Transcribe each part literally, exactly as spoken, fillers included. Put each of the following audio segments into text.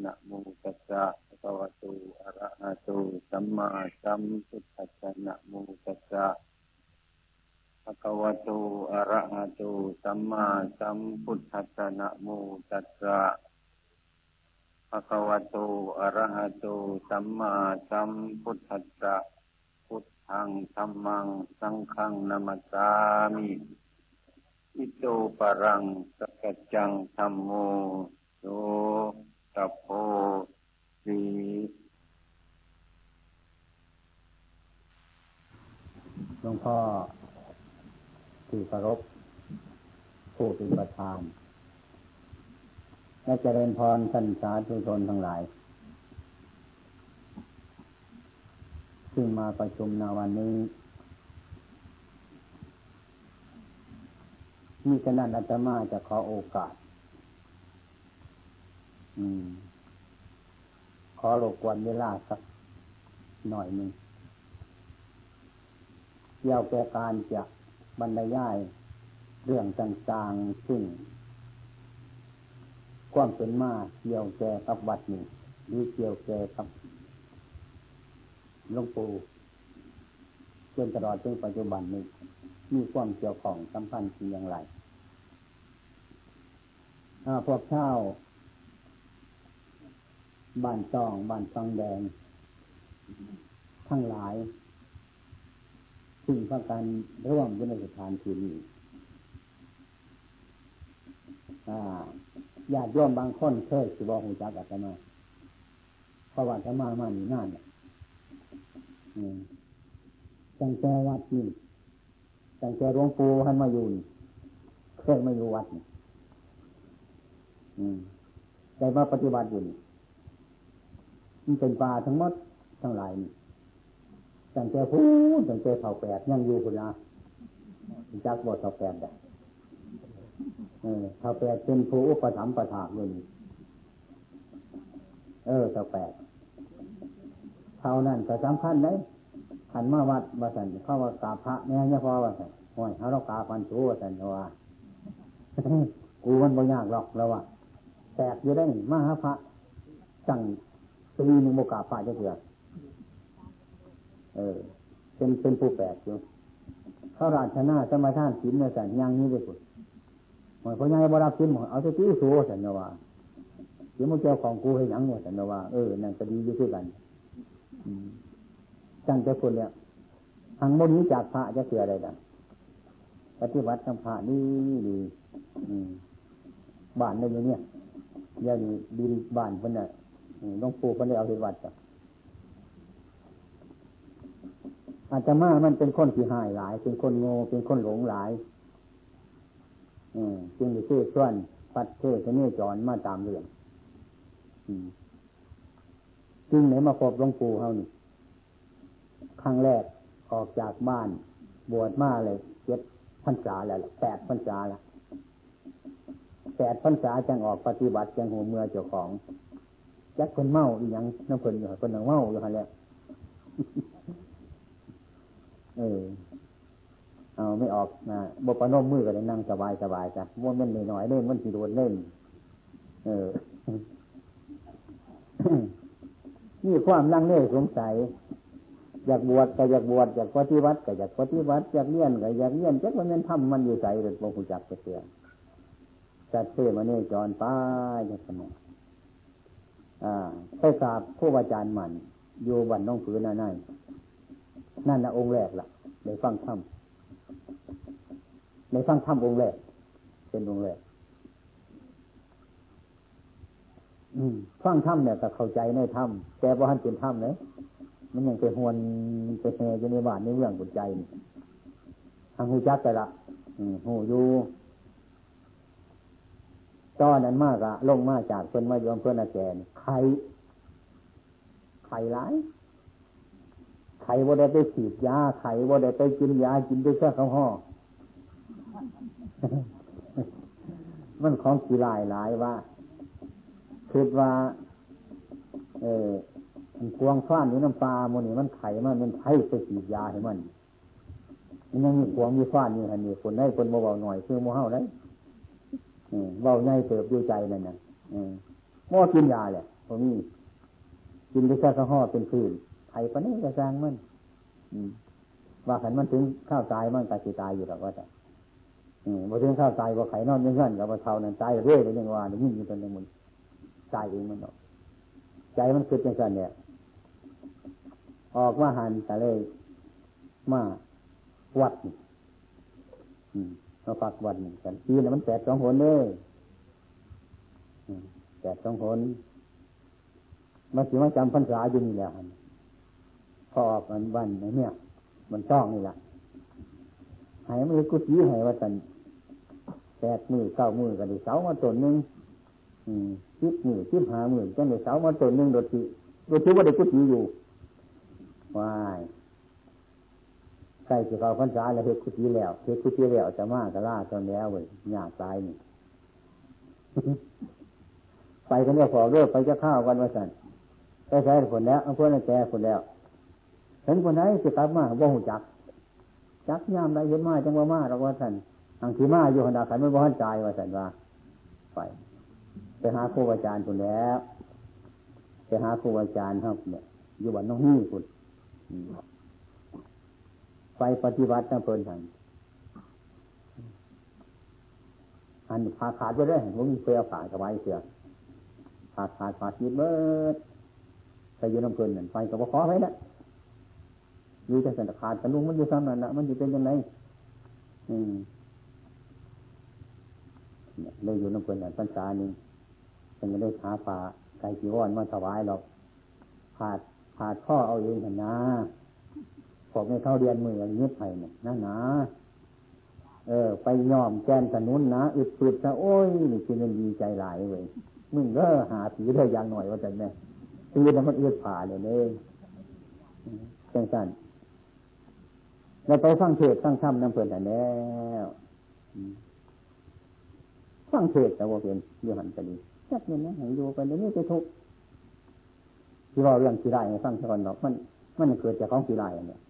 นะโมตัสสะภะคะวะโตอะระหะโตสัมมาสัมพุทธัสสะนะโมตัสสะภะคะวะโตอะระหะโตสัมมาสัมพุทธัสสะนะโมตัสสะภะคะวะโตอะระหะโตสัมมาสัมพุทธัสสะพุทธังธัมมังสังฆังนะมัสสามิอิโตปะรังสักจจังธัมโมโสตโพสีหลวงพ่อที่เคารพผู้เป็นประธานและเจริญพรท่านสาธุชนทั้งหลายซึ่งมาประชุมในวันนี้มิฉะนั้นอาตมาจะขอโอกาสอืมขอรบกวนเวลาสักหน่อยหนึ่งเกี่ยวกับการจะบรรยายเรื่องต่างๆซึ่งความเป็นมาเกี่ยวกับวัดนี้หรือเกี่ยวกับหลวงปู่จนตลอดจนปัจจุบันนี้มีความเกี่ยวข้องสัมพันธ์กันอย่างไรอ่าพวกเช้าบ้านตองบ้านตองแดงทั้งหลายซึ่งพากันร่วมอยู่ในสถานที่นี้อ่าญาติโยมบางคนเคยสิบ่ฮู้จักอาตมาเพราะว่าอาตมามานี่นานแล้วอืมตั้งแต่วัดนี้ตั้งแต่หลวงปู่ท่านมาอยู่นี่เคยมาอยู่วัดนี่อืมได้มาปฏิบัติอยู่นี่มันเป็นป่าทั้งหมดทั้งหลายตั้งแต่พูดตั้งแต่เท่าแปดยังอยู่คนละจักบทเท่าแปดได้เออเท่าแปดเป็นผู้อุปถัมภ์ประถากเลยเออเท่าแปดเท่านั้นก็สำคัญเลยขันมาวัดมาสั่นเข้าว่ากราบพระแม่ย่าพ่อว่าสั่นโอ้ยเขาเรากราบพันธุว่าสั่นว่ากูมันไม่ยากหรอกแล้วว่าแตกอยู่ได้มาหาพระสั่งปีหนึ่งโมกาป่าจะเถื่อเออเป็นเป็นผู้แปลกอยู่เขาราชนาสมาทานศีลเนี่ยสัญญาณนี้เลยคุณหมายความยังไงบาราศีลหมายเอาเจ้าที่สู้สัญญาว่าเดี๋ยวมึงเจ้าของกูให้หนังหมดสัญญาว่าเออนั่นจะดีอยู่ด้วยกันจังเจ้าคนเนี่ยทางมนต์นี้จากพระจะเถื่ออะไรนะปฏิวัติทางพระนี่ดีบ้านในนี้เนี่ยยังดีบ้านคนน่ะหลวงปู่คนได้เอาไปวัดจ้ะอาตมามันเป็นคนที่หายหลายเป็นคนโง่เป็นคนหลงหลายอืมจึงได้เชื่อส่วนปัดเทศนี่สอนมาตามเรื่องอืมจึงไหนมาพบหลวงปู่เฮานี่ครั้งแรกออกจากบ้านบวชมาเลยเจ็ดพรรษาแล้วแปดพรรษาแล้วแปดพรรษาจังออกปฏิบัติจังหัวเมื่อเจ้าของจักคนเมาอีหยังน้ำคนอยู่คนหนังเมาอยู่หันแล้วเออเอาไม่ออกนะบปนมมือก็ได้นั่งสบายสบายจ้ะม้วนมันหน่อยๆเล่นมันสีโดนเล่นเออ นี่ความลังเลสงสัยอยากบวชก็อยากบวชอยากปฏิวัติก็อยากปฏิวัติอยากเลี้ยนก็อยากเลี้ยนจักมันเป็นธรรมมันอยู่ใสหรือบ่รู้จักเสียจัดเท่มาเนี่ยจอนป้าจักสมองอ่าไปกราบครูอาจารย์มันอยู่บ้านน้องผือนาในนั่นน่ะองค์แรกล่ะได้ฟังธรรมได้ฟังธรรมองค์แรกเป็นองค์แรกอืมฟังธรรมเนี่ยก็เข้าใจในธรรมแต่บ่ทันเป็นธรรมเด้อมันยังไปหวนไปแห่อยู่ในบ้านในเมืองหัวใจนี่ทางฮู้จักแต่ละอืมฮู้อยู่ตอนนั้นมากอะลงมาจากเพื่อนมายอมเพื่อนอาแกนไข่ไข่ร้ายไข่ว่าได้ไปฉีดยาไข่ว่าได้ไปกินยากินด้วยเครื่องข้าวห่อมันของกี่ลายหลายว่าคิดว่าเออมันกวางฟ้านหรือน้ำปลาโมนี่มันไข่มันมันไข่ไปฉีดยาให้มันมันยังมีกวางมีฟ้านอยู่หันนี่คนได้คนเบาๆหน่อยคือโมเห่าได้เบาในเติบอยู่ใจนั่นนะโม่กินยาแหละ บ่มีกินไปซะก็ห่อเป็นพื้นไผปะนี่ก็สร้างมันอืมว่าคันมันถึงข้าวตายมันก็สิตายอยู่ดอกว่าซั่นอือบ่ถึงข้าวตายบ่ไผนอนอยู่ซั่นก็บ่เฒ่านั่นตายเรื่อยไปจังว่านี่มีอยู่ตอนนึงมันตายเองมันดอกใจมันคิดจังซั่นเนี่ยออกว่าหันก็เลยมาวัดนี่อืมเราฝากวัดนี่กันปีน่ะมันแปดสองหนเด้ออืมแปดสองหนมาสิมาจำพรรษาอยู่นี่แหละพอออกวันวันเนี่ยมันต้องนี่แหละหายมือกุศีหายว่าสันแปดมือเก้ามือกันเลยเสามาต้นหนึ่งชิบมือชิบหามือกันเลยเสามาต้นหนึ่งโดดสิโดดชิบว่าเด็กกุศีอยู่วายใส่สิเขาพรรษาแล้วเฮ็ดกุศีแล้วเฮ็ดกุศีแล้วจะมากระลาตอนแล้วเว้ยหยาตายนี่ไปกันเนี่ยพอเลิกไปจะข้าวกันว่าสันไปใช้ผลแล้วเอาเพื่อนแก่ผลแล้วเห็นคนไหนจะกลับมาบ่หูจักจักยามไรเห็นมาจังว่ามาเราว่าท่านทางที่มาอยู่หันดาขันไม่บ่หันใจว่าท่านว่าไปไปหาครูอาจารย์ผลแล้วไปหาครูอาจารย์ครับเนี่ยอยู่บ้านน้องนี่ผลไปปฏิบัตินะเพื่อนท่านอันผ่าขาดไปเลยผมมีเสื้อผ่าสบายเสื้อผ่าขาดผ่าชีดเบิดไปยืนน้ำเกินนั่นไปกับว่าขอไปนะอยู่แต่สันตขาดแต่ลุงมันอยู่ซ้ำนั่นนะมันจะเป็นยังไงอืมเลยอยู่น้ำเกินนั่นปัญญาหนึ่งเป็นจะได้หาป่าไก่จีวรมาถวายหรอกขาดขาดข้อเอาเองเห็นนะขอบในเข้าเรียนมืออย่างนี้ไปเนี่ยนั่นนะเออไปยอมแกนสนุนนะอึดปืดซะโอ้ยนี่คือมันดีใจหลายเว้ยมึงก็หาผีได้ยังหน่อยว่าจะแม่คือแต่มันเอื้อผ่าเลยเนี่ยจังสั้นเราไปฟังเทศฟังธรรมน้ำเพลินแต่แล้วฟังเทศแต่ว่าเป็นเรื่องหันกันดีจักเงินนะหันดูไปเดี๋ยวนี้จะทุกข์ที่ว่าเรื่องสีไล่ฟังสะก่อนหรอกมันมันเกิดจากของสีไล่เนี่ย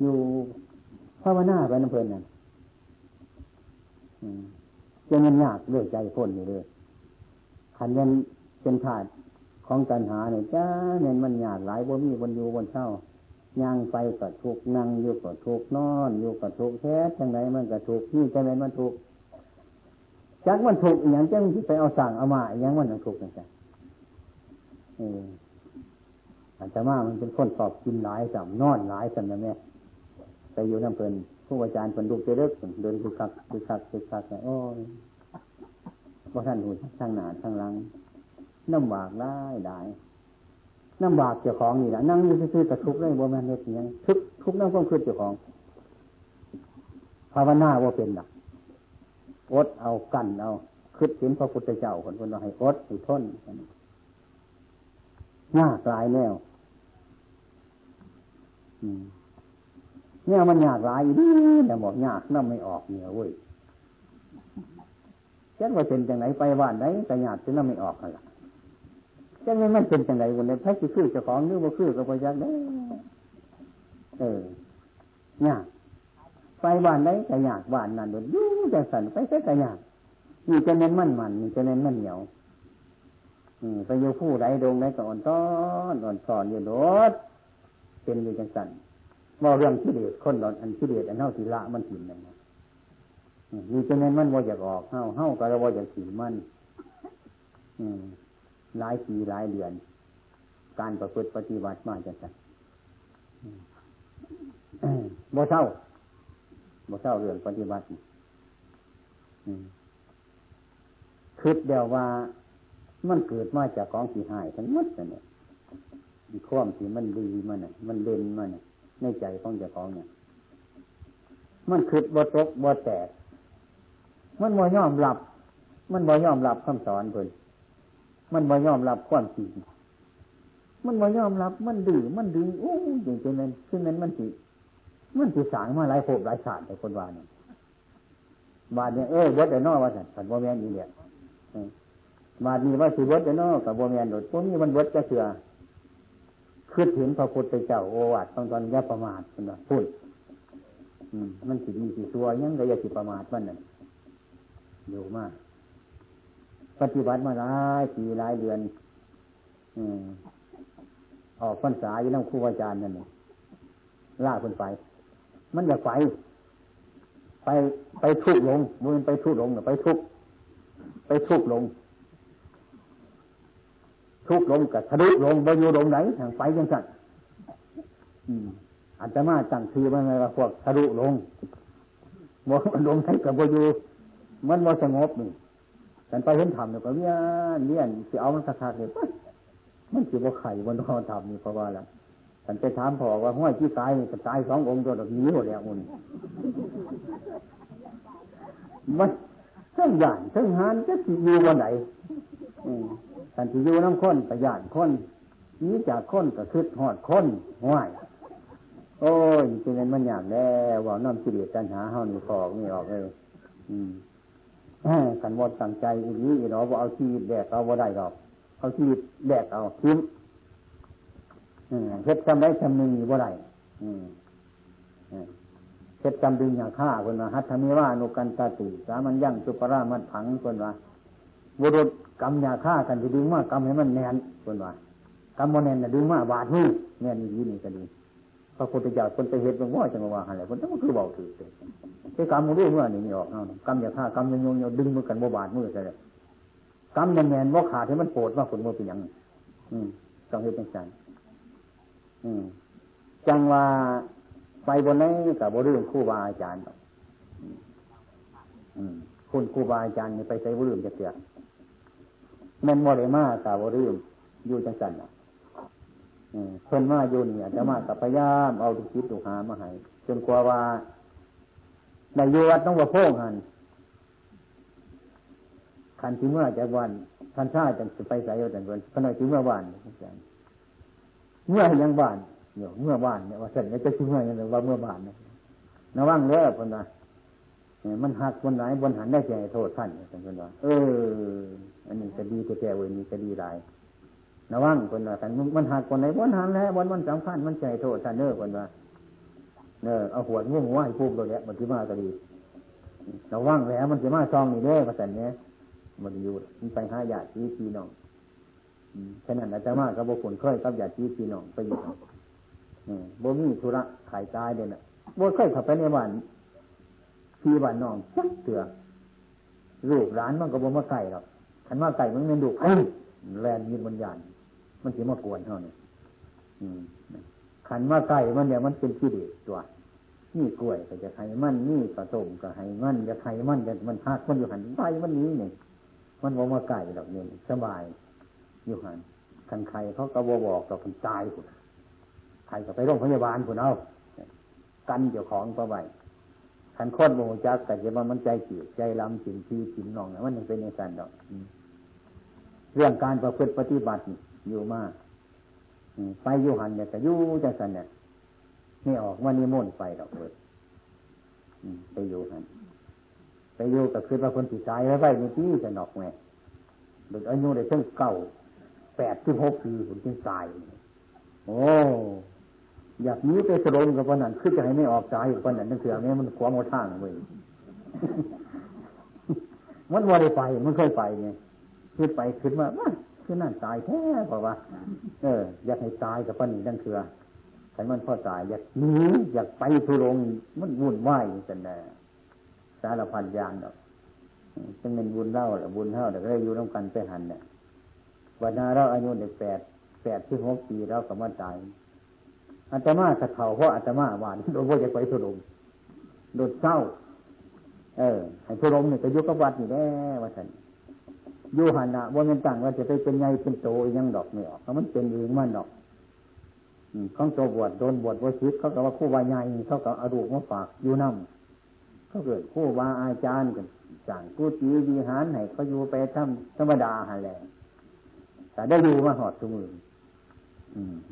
อยู่ภาวนาไปน้ำเพลินนั่นจะเงินยากเรื่อยใจพ้นอยู่เลยขันเงินเป็นขาดของตัณหาเนี่ยจ้าเนี่ยมันหยาดหลายบ่มีบนอยู่บนเช่าย่างไปก็ทุกข์นั่งอยู่ก็ทุกข์นอนอยู่ก็ทุกข์แท้จังไหนมันก็ทุกข์นี่จังไหนมันทุกข์จักมันทุกข์อีหยังจังสิไปเอาสั่งเอามาอีหยังมันทุกข์จังซั่นเอออาตมามันเป็นคนชอบกินหลายซ้ำนอนหลายซ้ำนะแม่ไปอยู่นำเพิ่นครูอาจารย์เพิ่นลูกเตเลิกเดินคึกคักคึกคักคึกคักโอ้ยบ่ทันหูทั้งหน้าทั้งหลังน้ำบากได้ได้น้ำบากเจ้าของนี่แหละนั่งอยู่ซื่อๆแต่ทุกข์ได้บ่แม่นเฮ็ดหยังทุกข์ทุกข์นั่งความคิดเจ้าของภาวนาบ่เป็นหรอกอดเอากั้นเอาคิดถึงพระพุทธเจ้าเพิ่นเพิ่นว่าให้อดให้ทนยากหลายแนวอืมเนี่ยมันยากหลายอีหลีแต่บอกยากนำไม่ออกเนี่ยเว้ยจักว่าเป็นจังได๋ไปบ้านใดก็ยากสินำไม่ออกหั่นล่ะจังไงมันเป็นจังไงคนเลยพระจิตคือเจ้าของหรือว่าคือกับพระยักษ์เนี่ยเออเนี่ยไปบ้านไหนแต่อยากบ้านนั่นโดนยุ่งแต่สั่นไปแค่แต่อยากนี่จะเน้นมั่นมันนี่จะเน้นมั่นเหนียวอืมไปโยผู้ไหลดงไหลก็อ่อนต้อนอ่อนสอนอยู่โดดเป็นอยู่จังสั่นว่าเรื่องที่เดือดคนหลอนอันที่เดือดอันเท่าศีละมันถิ่นนั่นนี่จะเน้นมั่นว่าอยากออกเท่าเท่ากับเราว่าอยากถิ่นมั่นอืมหลายปีหลายเดือนการประพฤติปฏิบัติมาจังซั่นบ่เท่าบ่เท่าเรื่องปฏิบัติคิดเดียวว่ามันเกิดมาจากของที่หายทั้งหมดนั่นแหละอีความที่มันดีมันน่ะมันเด่นมันน่ะในใจของเจ้าของเนี่ยมันคิดบ่ตกบ่แตกมันบ่ยอมรับมันบ่ยอมรับคำสอนเพิ่นมันบ่ยอมรับความจริงมันบ่ยอมรับมันดื้อมันดื้อโอ้อย่างเช่นนั้นซึ่งนั้นมันสิมันสิสร้างมาหลายภพหลายชาติไอ้คนว่านี่บาดเนี่ยเอ้ยบ่ได้น้อว่าซั่นบ่แม่นอีแหละเออบาดนี้ว่าสิบ่ได้น้อก็บ่แม่นดอกบ่มีมันเบิดจักเทื่อคิดเห็นพระพุทธเจ้าโอวาทต้องตอนอย่าประมาทพุ่นน่ะพุ่นอืมมันสิมีสิซัวหยังก็อย่าสิประมาทมันน่ะอยู่มาปฏิบัติมาหลายปีหลายเดือน ออกพรรษาอยู่น้ำครูอาจารย์นั่นนี่ล่าคนไปมันอยากไปไปไปทุกลงมือไปทุกลงหรือไปทุกไปทุกลงทุกลงกับทะลุลงไปอยู่ลงไหนทางไปยังสั่นอาจจะมาจังทีมันอะไรพวกทะลุลงว่ามันลงไหนกับไปอยู่มันว่าสงบนี่แต่ไปเห็นธรรมเนี่ยก็เนี่ยเนี่ยสิเอามันสักทักเนี่ยมันคือว่าไข่บนนอนธรรมนี่เพราะว่าอะไรฉันไปถามพ่อว่าห้อยที่ตายกับตายสององค์ตัวแบบนี้หมดแล้วอุ่นมันเส้นหยาดเส้นหานจะอยู่วันไหนฉันจะอยู่น้ำข้นแต่หยาดข้นนี้จากข้นก็คืดหอดข้นห้อยโอ้ยจริงๆมันหยาดแล้วว่าน้ำสิริจันหาเฮานี่ฟอกนี่ออกเลยอืมขันวอดสั่งใจอีกนี้เนาะว่าเอาชีวิตแดกเอาว่าได้หรอกเอาชีวิตแดกเอาทิ้งเฮ็ดจำได้จำหนึ่งว่าไรเฮ็ดจำดึงอย่างฆ่าคนว่าฮัตถมิวานุกันตาติสามัญญังสุปรามัดผังคนว่าบุรุษกำยาฆ่ากันจะดึงมากกำให้มันแน่นคนว่ากำมันแน่นจะดึงมากบาดมือแน่นนี้นี่ก็ดีพระพุทธเจ้าคนไปเฮ็ดมันว่าจังหวะอะไรคนนั้นก็คือเบาถือไปกำมือด้วยเมื่อนี่นี่ออกกำยาฆ่ากำยงยงดึงมือกันบาดมือใช่ไหมกำแน่นว่าขาดให้มันโผล่มาขนมือเป็นอย่างต้องเฮ็ดเป็นการจังว่าไปบนนี้กับบริเวณครูบาอาจารย์คุณครูบาอาจารย์ไปใส่บริเวณจะเสียแม่นบ่ได้มากับบริเวณอยู่จังสันเพิ่นมาอยู่นี่อาจจะมากับพยามเอาทุกคิดทุกหามาให้จนกว่าว่าในอยู่วัดต้องว่าโพงหันคันที่เมื่อจากวันคันชาติจะไปใส่อยู่จังวันคันหน่อยที่เมื่อวานเมื่อยังบ้านเดี๋ยวเมื่อบ้านเนี่ยว่าเสร็จแล้วจะช่วยกันเลยว่าเมื่อบ้านเนี่ยระวังเด้อคนว่ามันหักคนไหนบนหันได้แก่โทษท่านคนว่าเอออันนี้จะดีจะแก่เวรนี้จะดีหลายระวังคนว่าแต่มันหักคนไหนบนหันแล้วบนมันสำคัญมันใจโทษท่านเด้อคนว่าเด้อเอาหัวงูหัวให้พุ่งตัวเนี้ยมันที่มาก็ดีระวังแล้วมันจะมาซองนี่เด้อมาเสร็จเนี้ยมันอยู่มันไปหาญาติพี่น้องฉะนั้นอาจารย์มากกับบุคคลเคยกับญาติพี่น้องไปอยู่บ่มีธุระขายตายเด่นบ่เคยขับไปในบ้านพี่บ้านน้องจักเถื่อลูกหลานมันก็บ่มาไก่หรอกขันมาไก่มันเป็นดุแลนยืนบนยานมันสิมากวนเท่านี้ขันมาไก่มันเนี่ยมันเป็นขี้เด็กตัวนี่กล้วยก็จะไข่มันนี่กระส้มก็ไข่มันจะไข่มันจะมันหักมันอยู่หันไปมันนี้เนี่ยมันบ่มาไก่หรอกเนี่ยสบายอยู่หันคันไข่เขาก็บ่บอกกับคนตายคนไข่ก็ไปโรงพยาบาลคนเอากันเจ้าของประไว้คันโคตรโมจักแต่เดี๋ยวมันใจจีบใจลำจินทีจินนองเนี่ยมันยังเป็นในการดอกเรื่องการประพฤติปฏิบัติอยู่มากไปอยู่หันเนี่ยก็อยู่จังสันเนี่ยนี่ออกวันนี้ม่วนไปดอกเลยไปอยู่หันไปอยู่ก็คือว่าคนติดใจไว้ไว้ในที่จะนอกไงเด็กอายุได้ตั้งเก่าแปดที่หกปีผมจึงตายโอ้อยากนี้ไปสลมกับวันนั้นคือจะให้ไม่ออกใจอยู่วันนั้นนั่นคืออันนี้มันขวางหัวทางเว้ยมันว่าได้ไปมันเคยไปไงคิดไปคิดว่าคือนั่นตายแท้เพราะว่าเอออยากให้ตายกับวันนี้นั่นคือใครมันพ่อตายอยากหนีอยากไปสลมมันวุ่นวายกันแน่สารพันยานดอกซึ่งเป็นบุญเล่าหรือบุญเท่าแต่ก็ได้อยู่ร่วมกันไปหันเนี่ยวันนั้นเราอายุเด็กแปดแปดที่หกปีเราสามารถตายอาตมาขัดเข่าเพราะอาตมาหวานโดนว่าจะไปทุรมโดนเศร้าเออไอ้ทุรมเนี่ยจะยุกวัดนี่แน่ว่าฉันยุหันนะว่ามันต่างว่าจะไปเป็นไงเป็นโตยังดอกไม่ออกเพราะมันเป็นเองมันดอกของโตบวชโดนบวชวัชิกเขากับว่าคู่วายใหญ่เขากับอารูปมาฝากอยู่น้ำเขาเกิดคู่วาอาจารย์กันสั่งกู้จีวิหารไหนเขาอยู่ไปทำธรรมดาหาแหล่แต่ได้อยู่มาหอดทุกมือ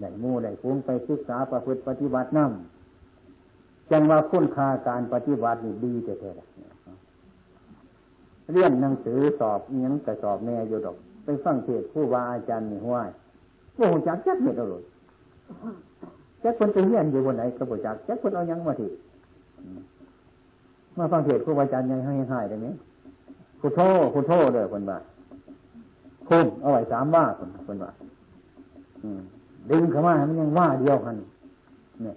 ได้มู่ได้ฟุ้งไปศึกษาประพฤติปฏิบัติน้ำจังว่าคุณค่าการปฏิบัตินี่ดีแต่แท้เรียนหนังสือสอบเอียงแต่สอบแม่อยู่ดอกไปฟังเทศน์ครูบาอาจารย์นี่ห้วยโอ้โหจักจักเห็ดเอาเลยจักคนไปเรียนอยู่บนไหนก็บ่จักจักคนเอายังมาทีมาฟังเทศน์ครูบาอาจารย์ยังให้หายได้ไหมพุทโธพุทโธเด้อคนว่าคุ้มเอาไว้สามว่าคนคนว่า ดึงเข้ามามันยังว่าเดียวหันเนี่ย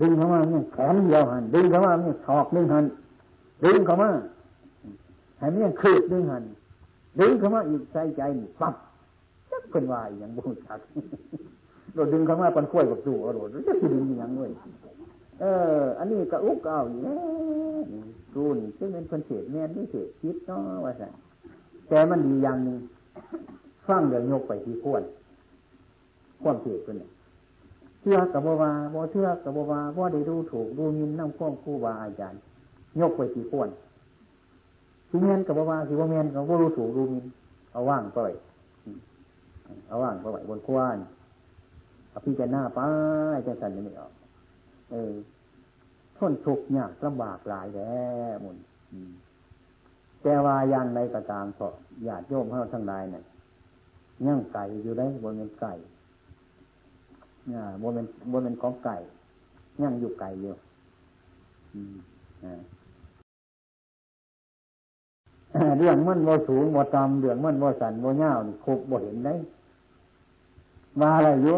ดึงเข้ามามันยังแขนเดียวหันดึงเข้ามามันยังศอกหนึ่งหันดึงเข้ามาให้มันยังคืบหนึ่งหันดึงเข้ามาอีกใจใจปั๊บจักเป็นวายอย่างบูชักโดดดึงเข้ามาปันข้วยกับจู่โดดจะดึงอย่างเว้ยเอออันนี้กระอุกเอาอยู่แล้วรูนซึ่งเป็นคนเสพแม่นไม่เสพคิดเนาะว่าไงแต่มันดีอย่างนึงฟังเดี๋ยวยกไปที่ข้วนข้วนเสพคนเนี่ยเชื่อกับบัวบัวเชื่อกับบัวบัวได้ดูถูกดูยินน้ำข้อมคู่บาอาจารย์ยกไปที่ข้วนที่แม่นกับบัวที่บัวแม่นกับบัวดูถูกดูยินเอาว่างไปเอาว่างไปบนข้วนเอาพี่จะหน้าป้ายจะสั่นไม่ออกเออทนทุกข์ยากลำบากหลายแท้หมดแต่ว่ายันในกระตามเพราะญาติโยมเขาทั้งหลายเนี่ยยังไก่อยู่ได้บนเป็นไก่เนี่ยบนเป็นบนเป็นของไก่ยังอยู่ไก่อยู่เรื่องมันบ่สูงบ่ต่ำเรื่องมันบ่สันบ่ยาวนี่ครบบ่เห็นได้มาอะไรอยู่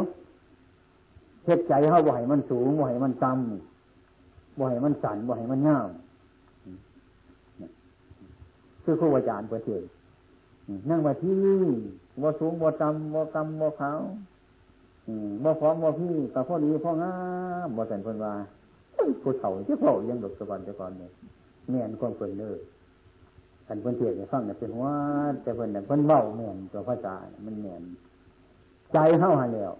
เฮ็ดใจเฮาบ่ให้มันสูงบ่ให้มันต่ำบ่ให้มันสั่นบ่ให้มันยาวคือครูอาจารย์เพิ่นเทศน์นั่งว่าที่บ่สูงบ่ต่ำบ่กำบ่ขาวบ่พร้อมบ่พี่ก็พอดีพองามบ่ซั่นเพิ่นว่าผู้เฒ่าสิเว้ายังดอกสะบันแต่ก่อนนี่แม่นความเพิ่นเด้อคันเพิ่นเทศน์ให้ฟังน่ะเป็นว่าแต่เพิ่นน่ะเพิ่นเว้าแม่นตัวภาษามันแม่นใจเฮาหั่นแล้ว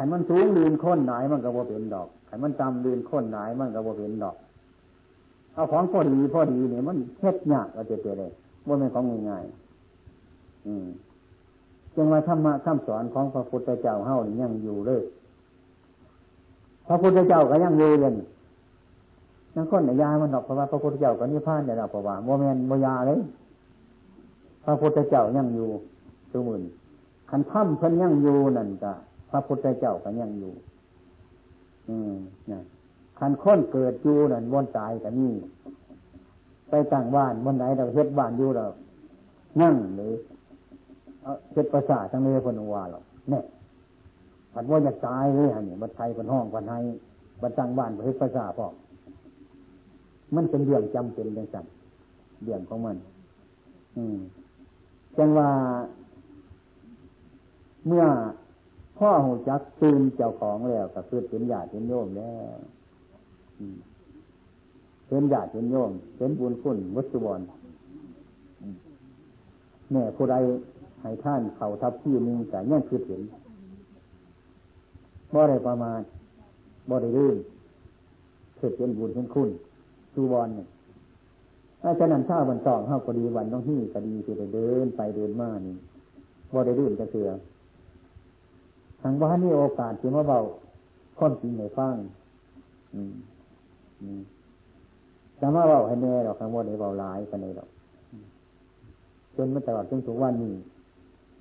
ขันมันสูงลืนค้นหนายมันก็บ่เป็นดอกขันมันจำลืนค้นหนายมันก็บ่เป็นดอกเอาของพอดีพอดีเนี่ยมันเฮ็ดยากเอาเจอเลยว่าเป็นของง่ายๆอืมจึงว่าธรรมะคำสอนของพระพุทธเจ้าเฮานี่ยังอยู่เลยพระพุทธเจ้าก็ยังอยู่เลยนั่นคนน่ะยามันดอกเพราะว่าพระพุทธเจ้าก็นิพพานได้ดอกเพราะว่าบ่แม่นบ่ยาเลยพระพุทธเจ้ายังอยู่ซุมื้อนี้ขันธรรมเพิ่นยังอยู่นั่นก็พระพุทธเจ้าก็ยังอยู่อืมนะคันคนเกิดอยู่นั่นบ่ตายก็มีไปตั้งบ้านบ่ไหนเราเฮ็ดบ้านอยู่เรานั่งหรือเอาเฮ็ดภาษาทางนี้เพิ่นว่าหรอกแน่คันบ่อยากตายเลยหั่นนี่บ่ไทยเพิ่นห้องเพิ่นให้บ่ตั้งบ้านบ่เฮ็ดภาษาพร้อมมันเป็นเรื่องจำเป็นจังซั่นเรื่องของมันอืมจังว่าเมื่อพ่อหูจักตื่นเจ้าของแล้วก็คือเป็นญาติเป็นโยมแล้วเป็นญาติเป็นโยมเป็นบุญคุณวัตถุบอลแม่ผู้ใดให้ท่านเขาทับที่หนึ่งแต่ยังคือเห็นบ่ได้ประมาณบ่ได้ลืมคือเป็นบุญเป็นคุณสุบอลเนี่ยถ้าฉะนั้นเช้าวันสองเฮาก็ดีวันต้องที่ก็ดีที่ได้เดินไปเดินมานี่บ่ได้ลืมจะเสือทางว่านี่โอกาสที่มาเบาค่อนจริงในฟังแต่มาเบาให้แน่ดอกทางว่าในเบาหลายกันในดอกจนมาตลอดจนถึงวันนี้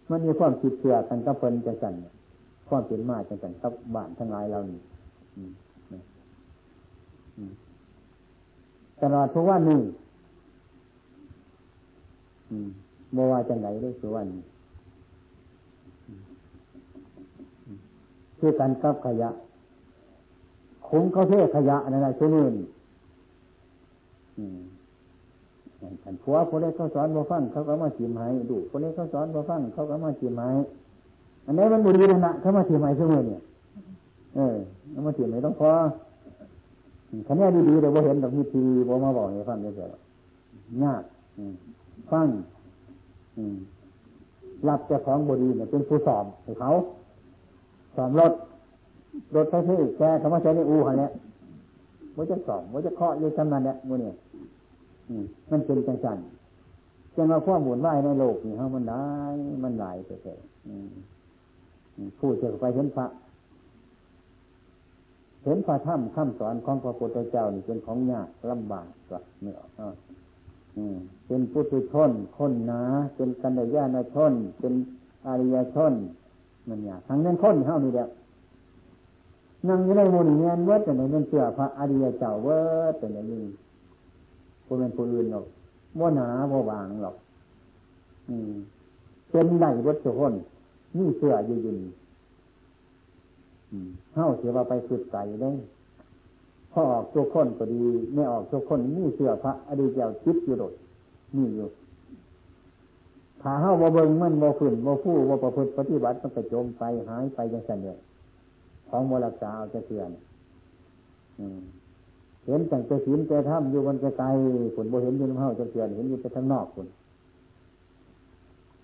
มันมีความคิดเชื่อกันกับเพิ่นจังสันความเปลี่ยนมาจังสันกับบ้านทั้งหลายเรานี่ตลอดทุกวันนี้บ่ว่าจังไหนได้ทุกวันคือการกับขยะคุ้มเขาเทขยะนั่นแหละชื่อนี่ขันผัวคนเล็กเขาสอนบ่ฟังเขาก็มาจีมให้ดูคนเล็กเขาสอนบ่ฟังเขาก็มาจีมให้อันนี้มันบุรีนะเขามาจีมให้ชื่อนี่เนี่ยเออเขามาจีมให้ต้องพอขันแน่ดีๆเดี๋ยวบ่เห็นดอกมีทีบ่มาบอกให้ฟังได้เสียยากฟังรับเจ้าของบุรีเนี่ยเป็นผู้สอบให้เขาสอบรถรถแท็กซี่แกทำมาใช้ในอู่หันเนี่ยว่าจะสอบว่าจะเคาะอยู่จำนวนเนี่ยโมเนี่ยมันเป็นจังสันจังว่าข้อมูลว่ายในโลกนี่เขามันได้มันหลายเฉยๆผู้เชื่อไปเห็นพระเห็นพระธรรมคำสอนของพระพุทธเจ้านี่เป็นของยากลำบากกว่าเนี่ยเป็นปุถุชนคนหนาเป็นกัลยาณชนเป็นอริยชนมันยากทางนั้นคนเฮานี่แหละนั่งอยู่ในหมู่นี่แม่นเบิดแต่นั้นเชื่อพระอริยเจ้าเบิดแต่นั้นนี่ผู้นั้นผู้อื่นหรอกบ่หนาบ่บางหรอกอืมเป็นได้เบิดทุกคน นี่เสืออยู่ยินเฮ้าเสียว่าไปสุดใจได้พ่อออกโชคคนก็ดีไม่ออกโชคคนนี่เสือพระอดีตเจ้าจิตอยู่โดดนี่อยู่ถ้าเฮ้าว่าเบิ่งมันว่าฝืนว่าฟู่ว่าประพฤติปฏิบัติมันกระโจมไปหายไปอย่างเช่นเดียวของมรดกเอาจะเตือนเห็นแต่งแต่ศีลแต่ธรรมอยู่มันจะไกลผลบ่เห็นอยู่น้ำเฮ้าจะเตือนเห็นอยู่แต่ข้างนอกผล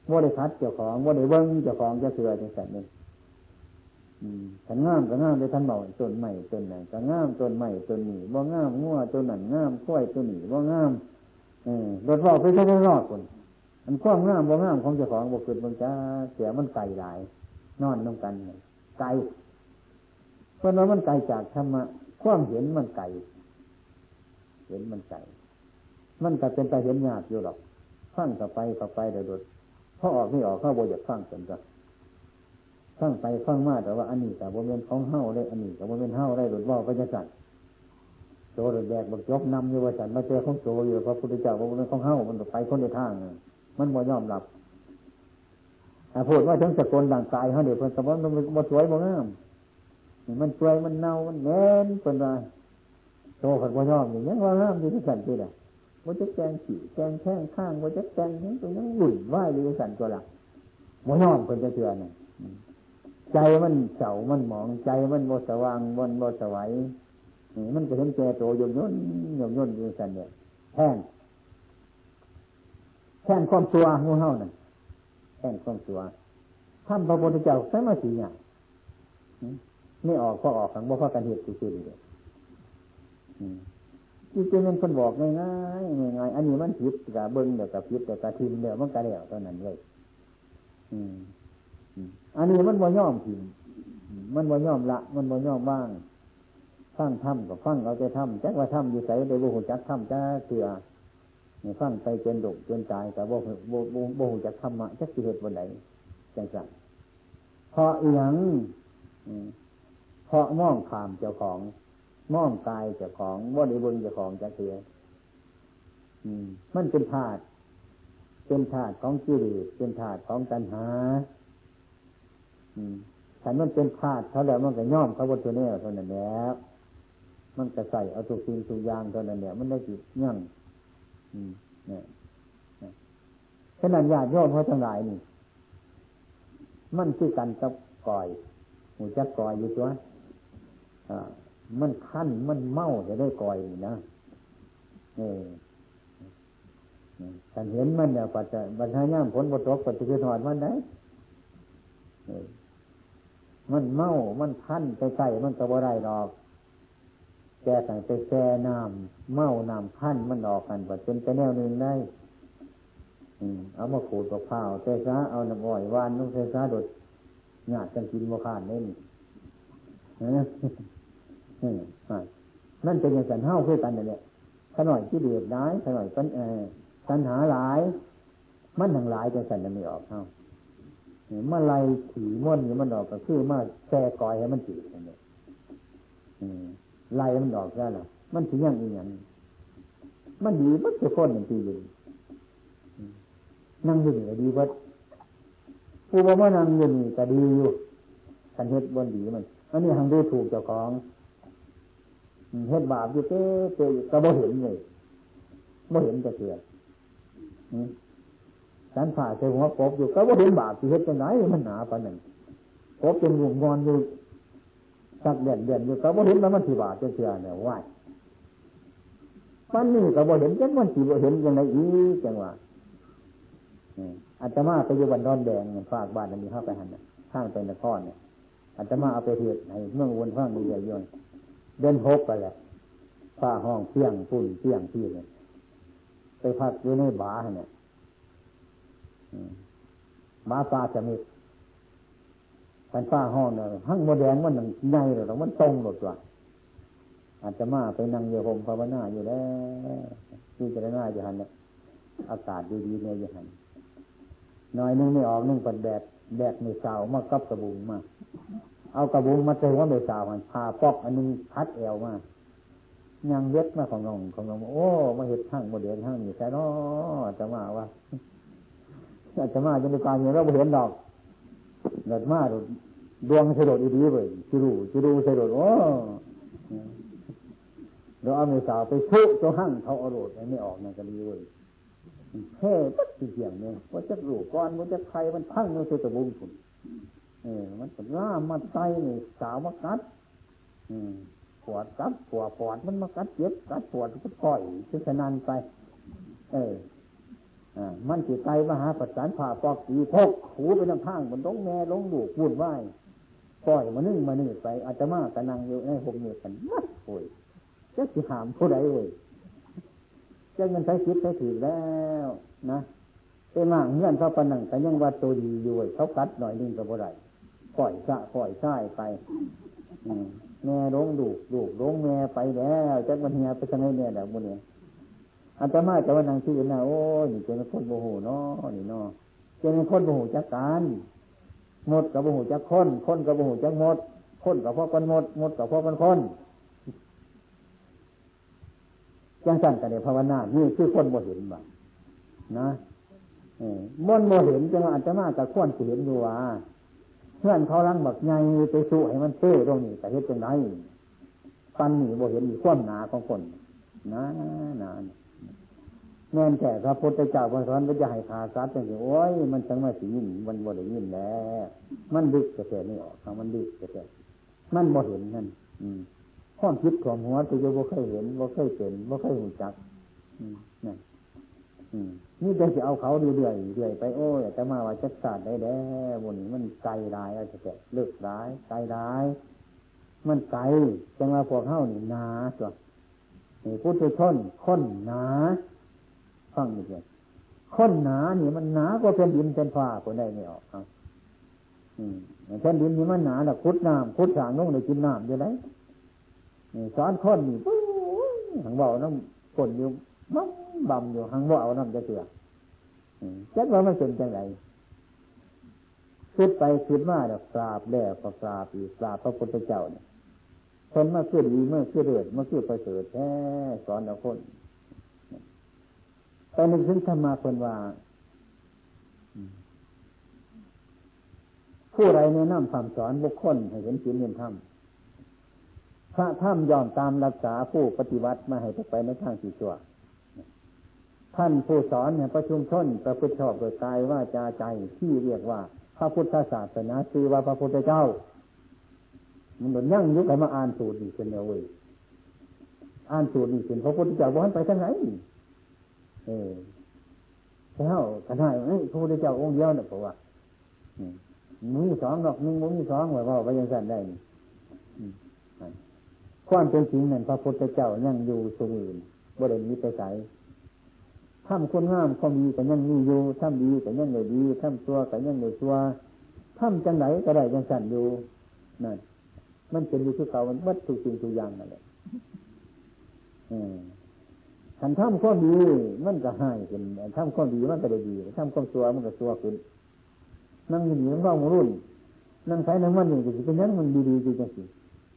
ว่าได้คัดเจ้าของว่าได้เบิ้งเจ้าของจะเสือจังสันนี่ขันง่ามก็ง่ามได้ท่านบอกต้นใหม่ต้นไหนก็ง่ามต้นใหม่ต้นหนีว่าง่ามงัวต้นหนันง่ามกล้วยต้นหนีว่าง่ามรถรอบไปก็ได้รอดคนอันความง่ามว่าง่ามของเจ้าของว่าเกิดมันจะเสียมันไกลหลายนอนต้องกันไกลเพราะว่ามันไกลจากธรรมะความเห็นมันไกลเห็นมันไกลมันก็เป็นไปเห็นยากอยู่หรอกฟังต่อไปต่อไปเดี๋ยวดุเขาออกไม่ออกเขาโบยัดฟังกันก็ฟังไปฟังมาแต่ว่าอันนี้แต่โบเป็นของเฮ้าเลยอันนี้แต่โบเป็นเฮ้าได้หลุดว่าก็จะสั่นโจรแบกบักยกนำอยู่ว่าสั่นมาเจอของโจรอยู่พระพุทธเจ้าบอกว่าของเฮ้ามันไปคนในทางมันบ่ยอมรับพูดว่าทั้งสกุลต่างกายเขาเดี๋ยวคนสมบัติมันมันสวยมันงามมันสวยมันเน่ามันเหม็นเป็นไรโจรคนบ่ยอมอย่างนี้ว่างามอยู่ที่สั่นที่ไหนว่าจะแกงขี่แกงแข้งข้างว่าจะแกงนี้ตรงนั้นหลุดไหวหรือสั่นตัวหลักโมย่อมคนจะเตือนใจมันเฉามันหมองใจมันโมสว่างมันโมสวัยมันจะเห็นแก่โตยมย่นยมย่นอยู่สั่นเนี่ยแท่งแท่งความตัวงูเห่านั่นแท่งความตัวท่านพระพุทธเจ้าใช้มาสี่อย่างไม่ออกก็ออกขังบ่พอกันเหตุจริงๆเลยที่จริงมันคนบอกง่ายง่ายง่ายอันนี้มันผิดกับเบิ้งเดี๋ยวกับผิดเดี๋ยวกับทิมเดี๋ยวมันกระเดี่ยวเท่านั้นเลยอันนี้มันบ่ย่อมทิมมันบ่ย่อมละมันบ่ย่อมว่างฟังทำกับฟังเอาใจทำแจ็คว่าทำอยู่ใส่โดยโบหูจักทำจะเสือฟังไปเจนดุเจนตายกับโบโบโบหูจักทำมาจักสิเหตุวันไหนจังจังเพราะเอียงเพราะม่องขามเจ้าของม่อมกายเจ้าของบ่ได้เบิ่งเจ้าของจักเทื่อมันเป็นธาตุเป็นธาตุของกิเลสเป็นธาตุของตัณหาถ้ามันเป็นธาตุเท่าแล้วมันก็ย่อมเขาบ่ตัวแน่เท่านั้นแหละมันก็ใส่เอาทุกสิ่งทุกอย่างเท่านั้นแหละมันได้สิยั่งเนี่ยฉะนั้นญาติโยมเฮาทั้งหลายนี่มันคือกันกับก่อยหูจักก่อยอยู่ตัวอ่ามันขั้นมันเมาจะได้ก่อยนะเออฉันเห็นมันเนี่ยปัจจัยปัจจัยย่ามผลบทกปัจจุบันถอดมันได้มันเมามันขั้นไปใส่มันกระบได้ดอกแกสั่งไปแช่น้ำเมาน้ำขั้นมันออกกันปัจจุบันจะแนวหนึ่งได้เอามาขูดกับข้าวเทซ่าเอาน้ำอ้อยวานน้องเทซ่าดดหยาดจังกินโมฆานเล่นนั่นเป็นอย่างสันเฮ้าคือกันนั่นแหละขน่อยที่เดือดร้ายขน่อยกันตัณหาหลายมันทั้งหลายจะสันจะไม่ออกเฮ้าเมื่อไรถี่ม้วนมันออกก็คือมาแช่กอยให้มันจืดนั่นแหละไล่มันออกได้หรอมันถึงอย่างอีหยังมันดีมันจะค้นอย่างที่ยืนนั่งยืนก็ดีวัดผู้บอกว่านั่งยืนก็ดีอยู่สันเฮ็ดบนดีมันอันนี้ทางดูถูกเจ้าของเฮ็ดบาปอยู่เต้เต้ก็บ่เห็นเลยบ่เห็นจะเกิดสันผ่าใส่หัวกบอยู่ก็บ่เห็นบาปที่เฮ็ดจังไหนมันหนาปานนั้นกบจนงวงงอนอยู่สักเดือนเดือนอยู่ก็บ่เห็นว่ามันสิบาปจะเกิดเนี่ยว่าปานนี้ก็บ่เห็นจักมันสิบ่เห็นจังได๋อีกจังว่าอาตมาไปอยู่บ้านดอนแดงฝากบ้านอันนี้เฮาไปหั่นน่ะข้างไปนครเนี่ยอาตมาเอาไปเทศน์ให้เมืองวนฟังนี่ได้ย่อยเดินหกไปแหละฝ้าห้องเที่ยงปุ่นเที่ยงที่เลยไปพักอยู่ในบาเนี่ยบาปลาจะมีกันฝ้าห้องเนี่ยห้างโมแดงมันหนังใหญ่เลยหรอมันตรงหมดว่ะอาจจะมาไปนั่งโยมภาวนาอยู่แล้วที่จะได้หน้าจะหันเนี่ยอากาศดีๆเนี่ยจะหันน้อยนึงไม่ออกนึงปัดแดดแดดไม่เศร้ามากกับกระบุงมากเอากระบุงมาเจอว่าไม่สาวมันพาปอกอันนึงพัดแอวมายังเย็ดมาของน้องของน้องโอ้มาเห็ดห้างมาเดือนห้างนี่ใช่เนาะจะมาว่าจะมาจะมีการอย่างเราเห็นดอก เกิดมาโดดดวงสะดุดอีดีเว้ยสิรู้สิรู้สะดุดโอ้เราเอาไม่สาวไปทุกตัวหั่งเขาเอาโดดไม่ออกนั่นก็ดีเว้ยแค่ตัดสิเสียงเนี่ยว่าจะรู้ก่อนว่าจะไทยมันพังมันเสียตะบุงคุณเออมันจะล่ามาไตเนี่ยสาวมากัดปวดกัดปวดปวดมันมากัดเจ็บกัดปวดก็ปล่อยซึ่งขนานไปเอออ่ามันจิตใจมหาปัจจานผ่าปอกตีพกหูไปน้ำพังมันลงแม่ลงดูพูดไหวปล่อยมานึ่งมานึ่งไปอาตมากระนังอยู่ในหกเงือกกันมัดโอยจะสิหามผู้ใดเว้ยจะเงินใช้คิดใช้ถือแล้วนะไปมากเงื่อนเขาปนังแต่ยังว่าตัวดีอยู่เขากัดหน่อยนึงกับผู้ใดปล่อยสะปล่อยใช่ไปแม่ลงดูดูลงแม่ไปแล้วจักมันเฮียไปทางไหนเนี่ยเดี๋ยวบุญเนี่ยอาตมาจะว่านางชื่อน่ะโอ้ยนี่เจนคนโมโหเนาะนี่เนาะเจนคนโมโหจักการหมดกับโมโหจักคนคนกับโมโหจักหมดคนกับพ่อคนหมดหมดกับพ่อคนคนจังสั่นกันในภาวนานี่ชื่อคนโมเห็นบ้างนะเออม้วนโมเห็นจังอาตมาจะควรเห็นอยู่ว่าเพื่อนเขาลังบักใหญ่ไปสู้ให้มันเต้ตรงนี้แต่เฮ็ดจังได๋ปันนี่บ่เห็นมีความหนาของคนนะนานแม่นแต่พระพุทธเจ้าพระสอนก็จะให้ขาสัตว์จังซี่โอ้ยมันจังว่าสิยินมันบ่ได้ยินแล้วมันดึกกระแสนี่ออกมันดึกกระแสมันบ่เห็นนั่นอืมความคิดของหัวตัวบ่เคยเห็นบ่เคยเป็นบ่เคยรู้จักอืมนั่นอืมนี่จะสิเอาเขาเรื่อยๆเรื่อยไปโอ้ยแต่มาว่าจักศาสตร์ได้แล้วบ่นี่มันไกลหลายอาจจะแตกเลิกหลายไกลหลายมันไกลจังว่าพวกเฮานี่หนาตัวนี่พุทธชนคนหนาฟังนี่จ้ะคนหนานี่มันหนากว่าแผ่นดินแผ่นฟ้าบ่ได้นี่ออกครับอืมแผ่นดินนี่มันหนาน่ะขุดน้ำขุดสร้างลงได้กินน้ำอยู่ได้นี่สอนคนนี่ปู้หังเว้านำคนอยู่บ่บ่ำอยู่หังบ่เอาน้ำจะเสือจักว่ามันเป็นจังไดคิดไปคิดมาแล้วกราบแล้วก็กราบอีกกราบพระพุทธเจ้าเนี่ยคนมาคือดีมาคือเลิศมาคือประเสริฐแท้สอนเอาคนแต่นึกถึงธรรมะเพิ่นว่าผู้ใดแนะนำคำสอนบุคคลให้เห็นศีลเห็นธรรมพระธรรมยอมตามรักษาผู้ปฏิวัติมาให้ตกไปในทางที่ชั่วท่านผู้สอนเนี่ยประชุมชนประพฤติชอบโดยกายว่าจาใจที่เรียกว่าพระพุทธศาสนาคือว่าพระพุทธเจ้ามันโดนยั่งยุกให้มาอ่านสูตรนี่เป็นเอาไว้อ่านสูตรนี่เป็นพระพุทธเจ้าวันไปทางไหนเออแล้วกันได้พระพุทธเจ้าองค์เดียวเนี่ยบอกว่ามีสองดอกหนึ่งมีสองไว้ว่าไปยังสั่นได้ความเป็นจริงนั่นพระพุทธเจ้ายั่งอยู่สมบูรณ์บริเวณนี้ไปใส่ทำคนงามก็มีแต่ยังมีอยู่ทำดีแต่ยังไม่ดีทำชั่วแต่ยังไม่ชั่วทำจังไหนก็ได้ยังสั่นอยู่นั่นมันเป็นอยู่คือเก่ามันวัดทุกสิ่งทุกอย่างนั่นแหละขันทำความดีมันก็ให้เป็นทำความดีมันก็ได้ดีทำความชั่วมันก็ชั่วขึ้นนั่งหนีนั่งว่างรุ่นนั่งใช้นั่งมันหนึ่งก็คือนั่งมันดีๆจริง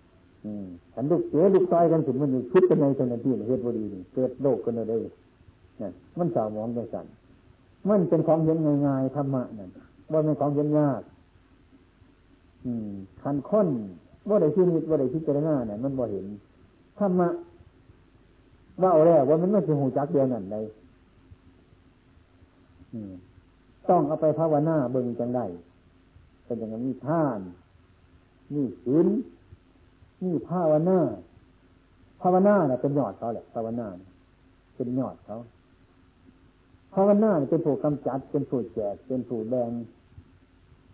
ๆขันลูกเสือลูกต้อยกันถึงมันอยู่คิดกันในขณะที่เหตุบุรีเกิดโลกกันเลยนั่นมันสาวมองจังสันมันเป็นของเห็นง่ายๆธรรมะนั่นว่าเป็นของเห็นยากขันข้นว่าใดที่นิดว่าใดที่เจริญหน้าเนี่ยมันบ่เห็นธรรมะว่าเอาแล้วว่ามันไม่ถึงหูจักเดียวนั่นเลยต้องเอาไปภาวนาเบิ่งจังได้เป็นอย่างนี้ท่านนี่ศีลนี่ภาวนาภาวนาเนี่ยเป็นยอดเขาแหละภาวนาเป็นยอดเขาภาวนาเป็นผู้กำจัดเป็นผู้แจกเป็นผู้แบ่ง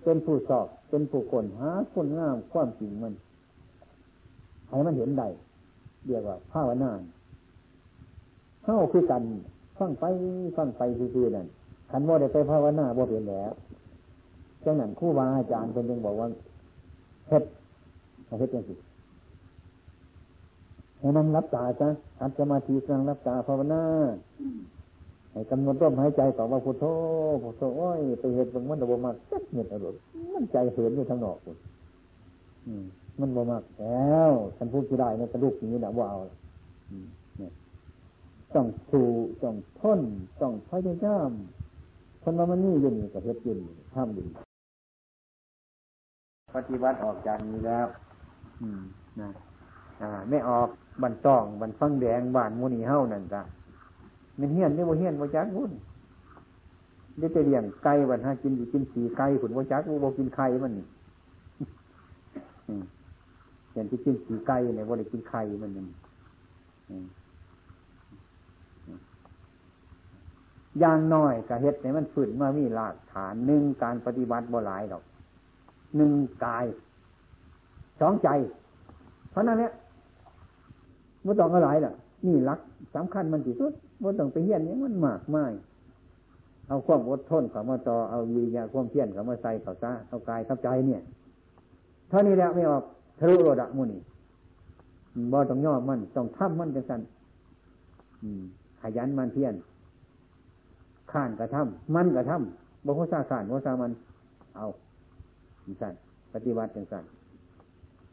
เป็นผู้สอบเป็นผู้คนหาคนงามความจริงมันให้มันเห็นได้เรียกว่าภาวนาเข้าคือกันฟังไปฟังไปซื่อๆนั่นขันว่าได้ไปภาวนาบ่เป็นแล้วจังนั้นครูบาอาจารย์เพิ่นจึงบอกว่าเฮ็ดเฮ็ดจังซี่ให้นั่งรับตาซะอัดสมาธินั่งรับตาภาวนาให้กำหนดลมหายใจต่อว่าพุทโธพุทโธโอ้ยไปเห็นบางมันบ่มากจักเม็ดอรรถมันใจเหินอยู่ทางนอกพุ่นอืมมันบ่มากแล้วท่านพูดสิได้ในกระดูกนี้น่ะบ่เอาอืมเนี่ยต้องสู้ต้องทนต้องพยายามคนว่ามันนี่อยู่นี่ก็เฮ็ดอยู่นี่ทำอยู่ ปฏิวัติออกจากนี้แล้วอืมนะอ่าไม่ออกบันต้องบันฟังแดงบ้านมูนีเฮ้านั่นจ้ะมันเฮี้ยนนี่บ่เฮี้ยนบ่จักมุ่นเดี๋ยวจะเลี้ยงไก่วันห้ากินอยู่กินสี่ไก่ผลบ่จักบ่กินไข่มันนี่อืมเห็นที่กินสี่ไก่เนี่ยบ่ได้กินไข่มันนี่อืมอย่างน้อยก็เฮ็ดให้มันฝืนมามีหลักฐานหนึ่งการปฏิบัติบ่หลายดอกหนึ่งกายสองใจเพราะนั้นเนี่ยไม่ต้องอะไรหรอกนี่รักสำคัญมันที่สุดไม่ต้องไปเฮี้ยนนี่มันมากมายเอาความอดทนเขามาต่อเอาวิริยะความเพียรเขามาใส่เขาซะเอากายกับใจเนี่ยเท่านี้แหละไม่ออกทะลุโลดะมูนี่บ่ต้องย่อมันต้องทำมันจังสันขยันมันเพียรข้านกระทำมันกระทำบ่โหซ่าข้านโหซ่ามันเอาจังสันปฏิวัติจังสัน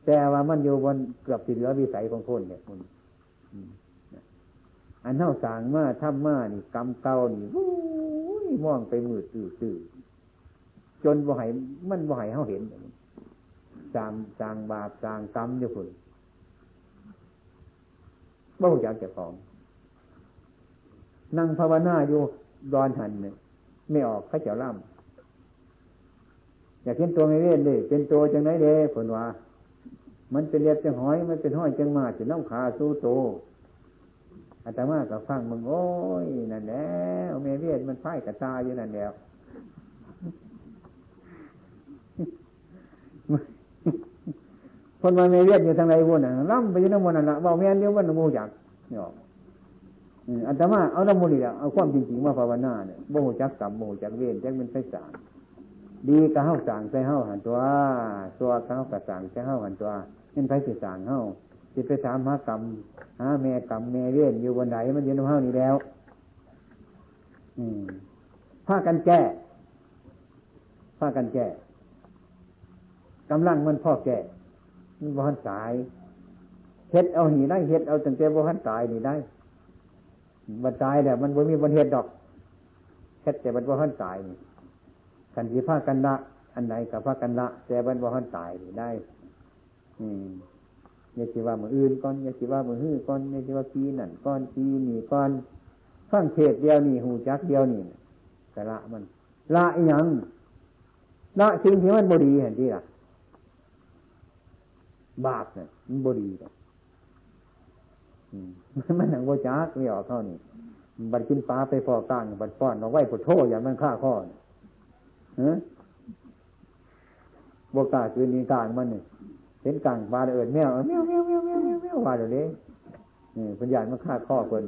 แต่ว่ามันอยู่บนเกือบที่เหลือวิสัยของคนเนี่ยคุณอันเท่าสางมาถ้ำมานี่กำเก่านี่วู้ยม่วงไปมืดตื้อๆจนบ่ให้มันบ่ให้เฮาเห็นสางสางบาปสางกรรมอยู่คุณบ่รู้จักเจ้าของนั่งภาวนาอยู่ดอนหันเนี่ยไม่ออกเขาเจ้าล่ำอยากเห็นตัวไม่เว้นเลยเป็นตัวจังไหนเด้เพิ่นว่ามันเป็นเล็บจังหอยมันเป็นห้อยจังมาถึงน้ำขาสู้โตอาตมากับฟังมึงโอ้ยนั่นแหละเมเวียนมันไพ่กระตาอยู่นั่นแล้วคนมาเมเวียนอยู่ทางไหนวุ่นอ่ะล่ำไปอยู่น้ำมันนั่นละเบาเมียนเดียวมันโมจักเนี่ยอาตมาเอาน้ำมันนี่แหละเอาความจริงจริงมาภาวนาเนี่ยโมจักกรรมโมจักเวียนจักเป็นไส้สารดีกะเฮาสั่งใส่เฮาหันตัวตัวกะเฮากะสั่งใส่เฮาหันตัวนั่นไผสิสั่งเฮาสิไปถามหากรรมหาแม่กรรมแม่เวรอยู่บนไหนมันอยู่ในเฮานี่แล้วอืมพากันแก้พากันแก้กำลังมันพอแก้มันบ่ทันสายเฮ็ดเอานี่ได้เฮ็ดเอาตั้งแต่บ่ทันตายนี่ได้บ่ตายแล้วมันบ่มีบ่เฮ็ดดอกเฮ็ดแต่มันบ่ทันตายนี่กันสิพากันละอันไหนกับพากันละแต่บันบ่ฮั่นตายได้อืมอย่าสิว่ามื้ออื่นก่อนอย่าสิว่ามื้อฮื้อก่อนอย่าสิว่าปีนั่นก่อนปีนี้ก่อนฟังเทศเดียวนี่ฮู้จักเดียวนี่กะละมันละอีหยังละสิ่งที่มันบ่ดีหั่นติล่ะบาปน่ะมันบ่ดีอืมมันหนังบ่จักไม่ออกเท่านี้บัดกินปลาไปพอก้างบัดป้อนเอาไว้พุทโธอย่ามันฆ่าข้อฮะบวกกาคือนิกางมันนี่เห็นกางปลาเอิญแมวแมวแมวแมวแมวแมวว่าเดี๋ยวนี้ปัญญามันฆ่าข้อคน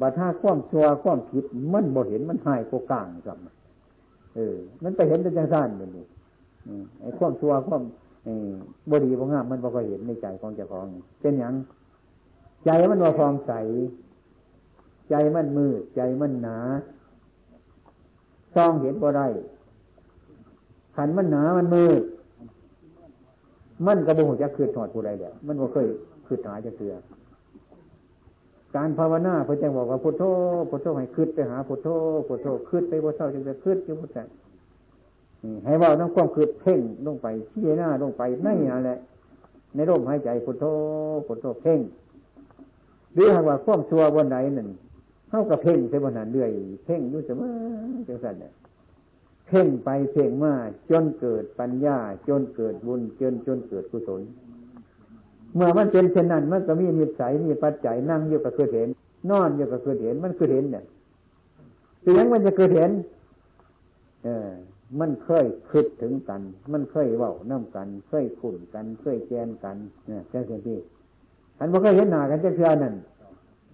บาท่าความชัวความผิดมันบ่เห็นมันหายโกกางจำเออมันไปเห็นแต่จังสั้นเดี๋ยวนี้ไอ้ความชัวความบดีบ่งามมันบ่เคยเห็นในใจของเจ้าของเป็นอย่างใจมันว่าฟองใสใจมันมืดใจมันหนาซองเห็นบ่ได้ขันมันหนามันมืดมันกระโดดจะคืดถอดผู้ใดเดี๋ยวมันบ่เคยคืดหาจะเสือการภาวนาพระเจ้าบอกว่าพุทโธพุทโธให้คืดไปหาพุทโธพุทโธคืดไปบ่เศร้าจึงจะคืดอยู่พุทธะให้ว่าต้องความคืดเพ่งลงไปชี้หน้าลงไปนั่นนั่นแหละในลมหายใจพุทโธพุทโธเพ่งหรือหากว่าความชั่วบนไหนนั่นเท่ากับเพ่งใช่บ่นั้นเรื่อยเพ่งอยู่เสมอจังซั่นน่ะเพ่งไปเพ่งมาจนเกิดปัญญาจนเกิดบุญจนจนเกิดกุศลเมื่อมันเป็นเช่นนั้นมันก็มีนิสัยมีปัจจัยนั่งอยู่ก็คือเห็นนอนอยู่ก็คือเห็นมันคือเห็นเนี่ยเสียงมันจะเกิดเห็นเออมันเคยคิดถึงกันมันเคยเว้านำกันเคยคุ้นกันเคยแกนกันนะจังซี่พี่อันบ่เคยเห็นหน้ากันจักเทื่อนั่น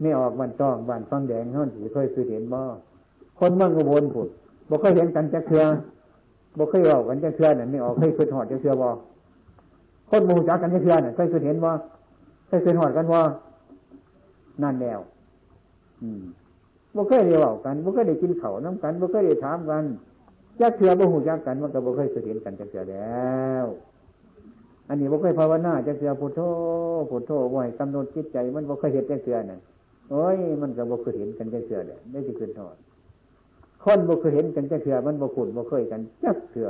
ไม่ออกบ้านต้องบ้านฟังแดงเฮาสิเคยคือเห็นบ่คนเมืองอุบลพุ่นบ่เคยเห็นกันจักเทื่อบ่เคยเว้ากันจักเทื่อนั่นไม่ออกเคยคือฮอดจักเทื่อบ่คนบ่รู้จักกันจักเทื่อนั่นเคยคือเห็นบ่เคยคือฮอดกันบ่นั่นแล้วอืมบ่เคยได้เว้ากันบ่เคยได้กินข้าวนำกันบ่เคยได้ถามกันจักเทื่อบ่รู้จักกันมันก็บ่เคยคือเห็นกันจักเทื่อแล้วอันนี้บ่เคยภาวนาจักเทื่อพุทโธพุทโธบ่ให้กำหนดจิตใจมันบ่เคยเฮ็ดจักเทื่อนั่นโอ้ยมันก็บ่เคยเห็นกันจักเทื่อแหละได้สิขึ้นทอดคนบ่เคยเห็นกันจักเทื่อมันบ่คุ้นบ่เคยกันจักเทื่อ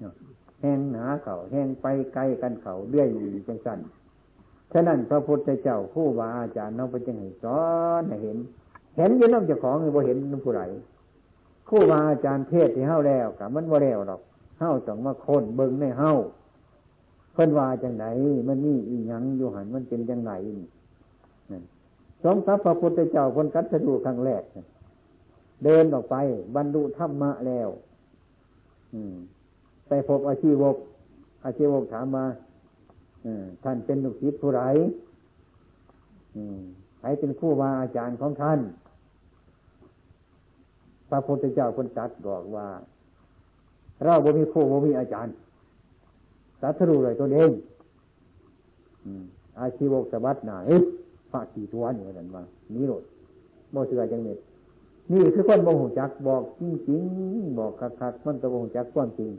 เนาะ แห่งหนาเขาแห่งไปไกลกันเขาเรื่อยอยู่จังซั่นฉะนั้นพระพุทธเจ้าครูบาอาจารย์น้องไปจังให้สอนให้เห็นเห็นอยู่น้ำเจ้าของหรือบ่เห็นน้ำผู้ใดครูบาอาจารย์เทศน์ให้เฮาแล้วก็มันบ่แล้วหรอกเฮาต้องมาค้นเบิ่งในเฮาเพิ่นว่าจังได๋มันมีอีหยังอยู่หั่นมันเป็นจังได๋นั่นสมกับพระพุทธเจ้าเพิ่นกัดสะดุครั้งแรกเดินออกไปบรรลุธรรมะแล้วอืมไปพบอาชีวกอาชีวกถามมาท่านเป็นลูกศิษย์ผู้ใดใครเป็นครูบาอาจารย์ของท่านพระพุทธเจ้าคนจัดบอกว่าเราบ่มีครูบ่มีอาจารย์สัตว์รู้เลยตัวเองอาชีวกสวัสดิ์หนาเอ๊ะพระสี่ตัวนี่นั่นว่านี่โลดบ่เชื่อจังเม็ดนี่คือคนบ่ฮู้จักบอกจริงๆบอกคักๆมันก็บ่ฮู้จักความจริง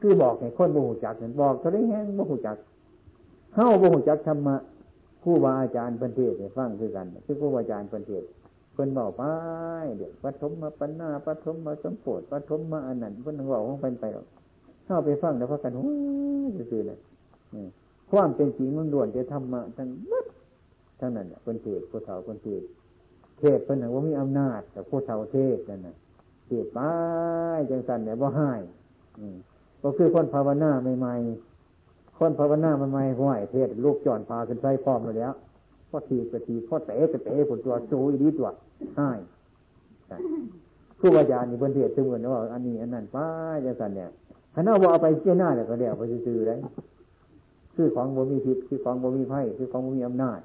คือบอกให้คนบ่ฮู้จักนั่นบอกเท่าใดแฮงบ่ฮู้จักเฮาบ่ฮู้จักธรรมะครูบาอาจารย์เพิ่นเทศน์ให้ฟังคือกันคือครูบาอาจารย์เพิ่นเทศน์เพิ่นเว้าไปเดี๋ยวปฐมมาปัญญาปฐมมาสัมโพธปฐมมาอันนั้นเพิ่นเว้าของเพิ่นไปดอกเฮาไปฟังแล้วพากันฮู้ซื่อๆน่ะอือความเป็นจริงมันล้วนแต่ธรรมะทั้งหมดทั้งนั้นน่ะเพิ่นเทศน์ผู้เฒ่าเพิ่นเทศน์เทศเพิ่นน่ะบ่มีอำนาจแต่ผู้เฒ่าเทศนั่นน่ะเทศไปจังซั่นเนี่ยบ่ให้อือก็คือคนภาวนาใหม่ๆคนภาวนาใหม่ๆห้อยเทศลูกจอนพาขึ้นไปพร้อมแล้วพอทีก็ทีพอเตะก็เตะผลตัวสู้อีหลีตัวให้ครูบาอาจารย์นี่เพิ่นเทศน์ซื่อๆว่าอันนี้อันนั้นไปจังซั่นเนี่ยถ้าเฮาบ่เอาไปเสียหน้าแล้วก็แล้วไปซื่อๆได้คือของบ่มีพิษคือของบ่มีภัยคือของบ่มีอำนาจ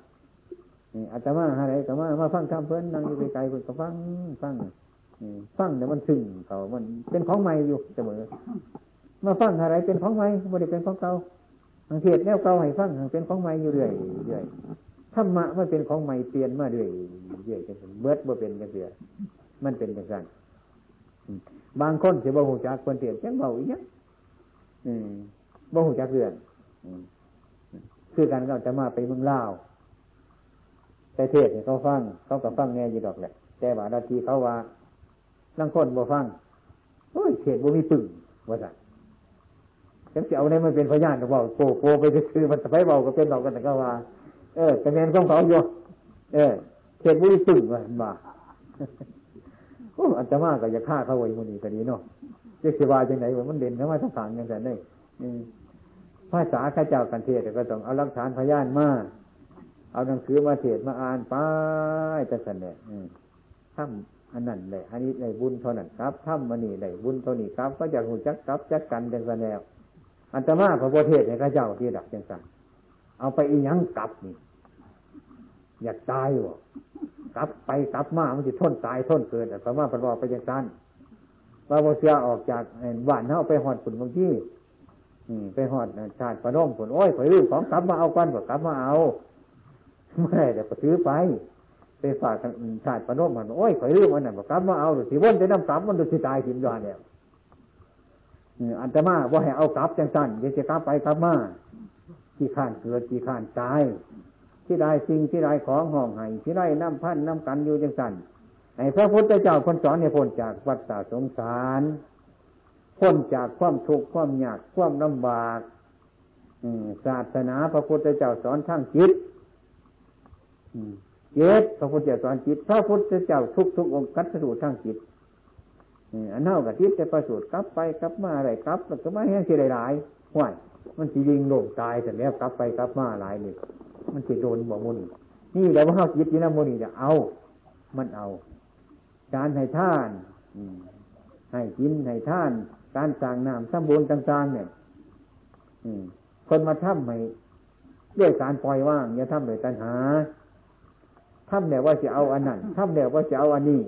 นี่อาตมาหาได้ก็มามาฟังธรรมเพิ่นนั่งอยู่ไกลๆเพิ่นก็ฟังฟังนี่ฟังแล้วมันซึ้งเขามันเป็นของใหม่อยู่เสมอมาฟังหาได้เป็นของใหม่บ่ได้เป็นของเก่าสังเกตแนวเก่าให้ฟังเป็นของใหม่อยู่เรื่อยเรื่อยธรรมะมันเป็นของใหม่เปลี่ยนมาเรื่อยเรื่อยจังเบิดบ่เป็นจังเสียมันเป็นจังซั่นบางคนสิบ่ฮู้จักเพิ่นเทศน์จังเว้าอีหยังอืมบ่ฮู้จักเรื่องอืมคือกันก็จะมาไปเมืองลาวแต่เทศน์ให้เขาฟังเขาก็ฟังแน่อยู่ดอกแหละแต่ว่านาทีเขาว่าลังคนบ่ฟังโอ้ยเทศน์บ่มีปึ้งว่าซั่นจังสิเอาได้มันเป็นพยานก็เว้าโกๆไปซื่อๆมันไปเว้าก็เป็นดอกกันแต่ก็ว่าเออก็แม่นของเขาอยู่เออเทศน์บ่มีปึ้งว่าซั่นบ่าโอ้อาตมาก็อย่าฆ่าเขาไว้มื้อนี้ก็ดีเนาะจักสิว่าจังได๋ว่ามันเด่นเข้ามาทางๆจังซั่นเด้อือภาษาข้าเจ้ากันเทศน์ก็ต้องเอาหลักฐานพยานมาเอาหนังสือมาเทศมาอ่านไปแต่สันเนี่ยทำอันนั้นเลยอันนี้ได้บุญเท่านั้นครับทำอันนี้ได้บุญเท่านี้ครับก็อยากหูจักครับจักกันแต่สันแนวอันตมาพระพุทธเทศในข้าเจ้าที่ดักจังสันเอาไปอีหยังกลับนี่อยากตายวะกลับไปกลับมามันจะทนตายทนเกิดแต่พระมาพระบอกไปจังสันว่าโมเสียออกจากบ้านเฮาไปหอดฝุ่นบางที่ไปหอดชาติพระน้องฝุ่นโอ้ยไปรื้อของกลับมาเอากันว่ากลับมาเอาไม่ได้แต่ก็ซื้อไปไปฝากชาติปนมมันโอ้ยข่อยลืมอันนั้นบ่กลับมาเอาดูสิวนไปนำกลับมันดูสิตายสิมยอนแล้วอืออาตมาบ่ให้เอากลับจังซั่นเดี๋ยวสิกลับไปกลับมาที่ข้านเกิดที่ข้านตายที่ได้สิ่งที่ได้ของห้องให้ที่ได้น้ำพันน้ำกันอยู่จังซั่นให้พระพุทธเจ้าคนสอนให้พ้นจากวัฏฏะสงสารพ้นจากความทุกข์ความยากความลำบากอือศาสนาพระพุทธเจ้าสอนทางจิตเจ็ดพระพุทธเจ้าสอนจิตพระพุทธเจ้าทุกทุกองค์กัดสะดุทางจิตอันเท่ากับจิตจะประสูติกลับไปกลับมาอะไรกลับก็ไม่แห้งเสียหลายห้วยมันสียิงโด่งตายแต่แล้วกลับไปกลับมาหลายนี่มันจะโดนบ่มุนนี่แล้วว่าจิตนี่นะมุนนี่จะเอามันเอาการให้ท่านให้กินให้ท่านการสร้างน้ำสมบูรณ์ต่างๆเนี่ยคนมาทำให้ด้วยการปล่อยว่างอย่าทำโดยตัณหาทำแนวว่าจะเอาอันนั้นทำแนวว่าจะเอาอันนี้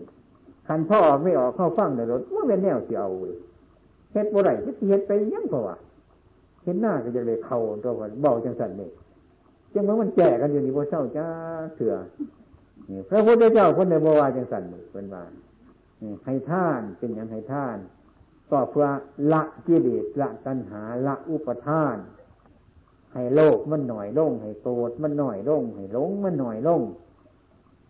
คันพ่อออกไม่ออกเข้าฟังในรถว่าเป็นแนวจะเอาเฮ็ดบ่ได้จะเฮ็ดไปยังเพราะว่าเฮ็ดหน้าก็จะเลยเข้าตัวว่าเบาจังซั่นนี่จังว่ามันแก่กันอยู่นี่บ่เศร้าจ้าเถื่อนี่พระพุทธเจ้าเพิ่นได้บ่ว่าจังซั่นเพิ่นว่าให้ทานเป็นหยังให้ทานก็เพื่อละกิเลสละตัณหาละอุปทานให้โลภมันหน่อยลงให้โกรธมันหน่อยลงให้หลงมันหน่อยลง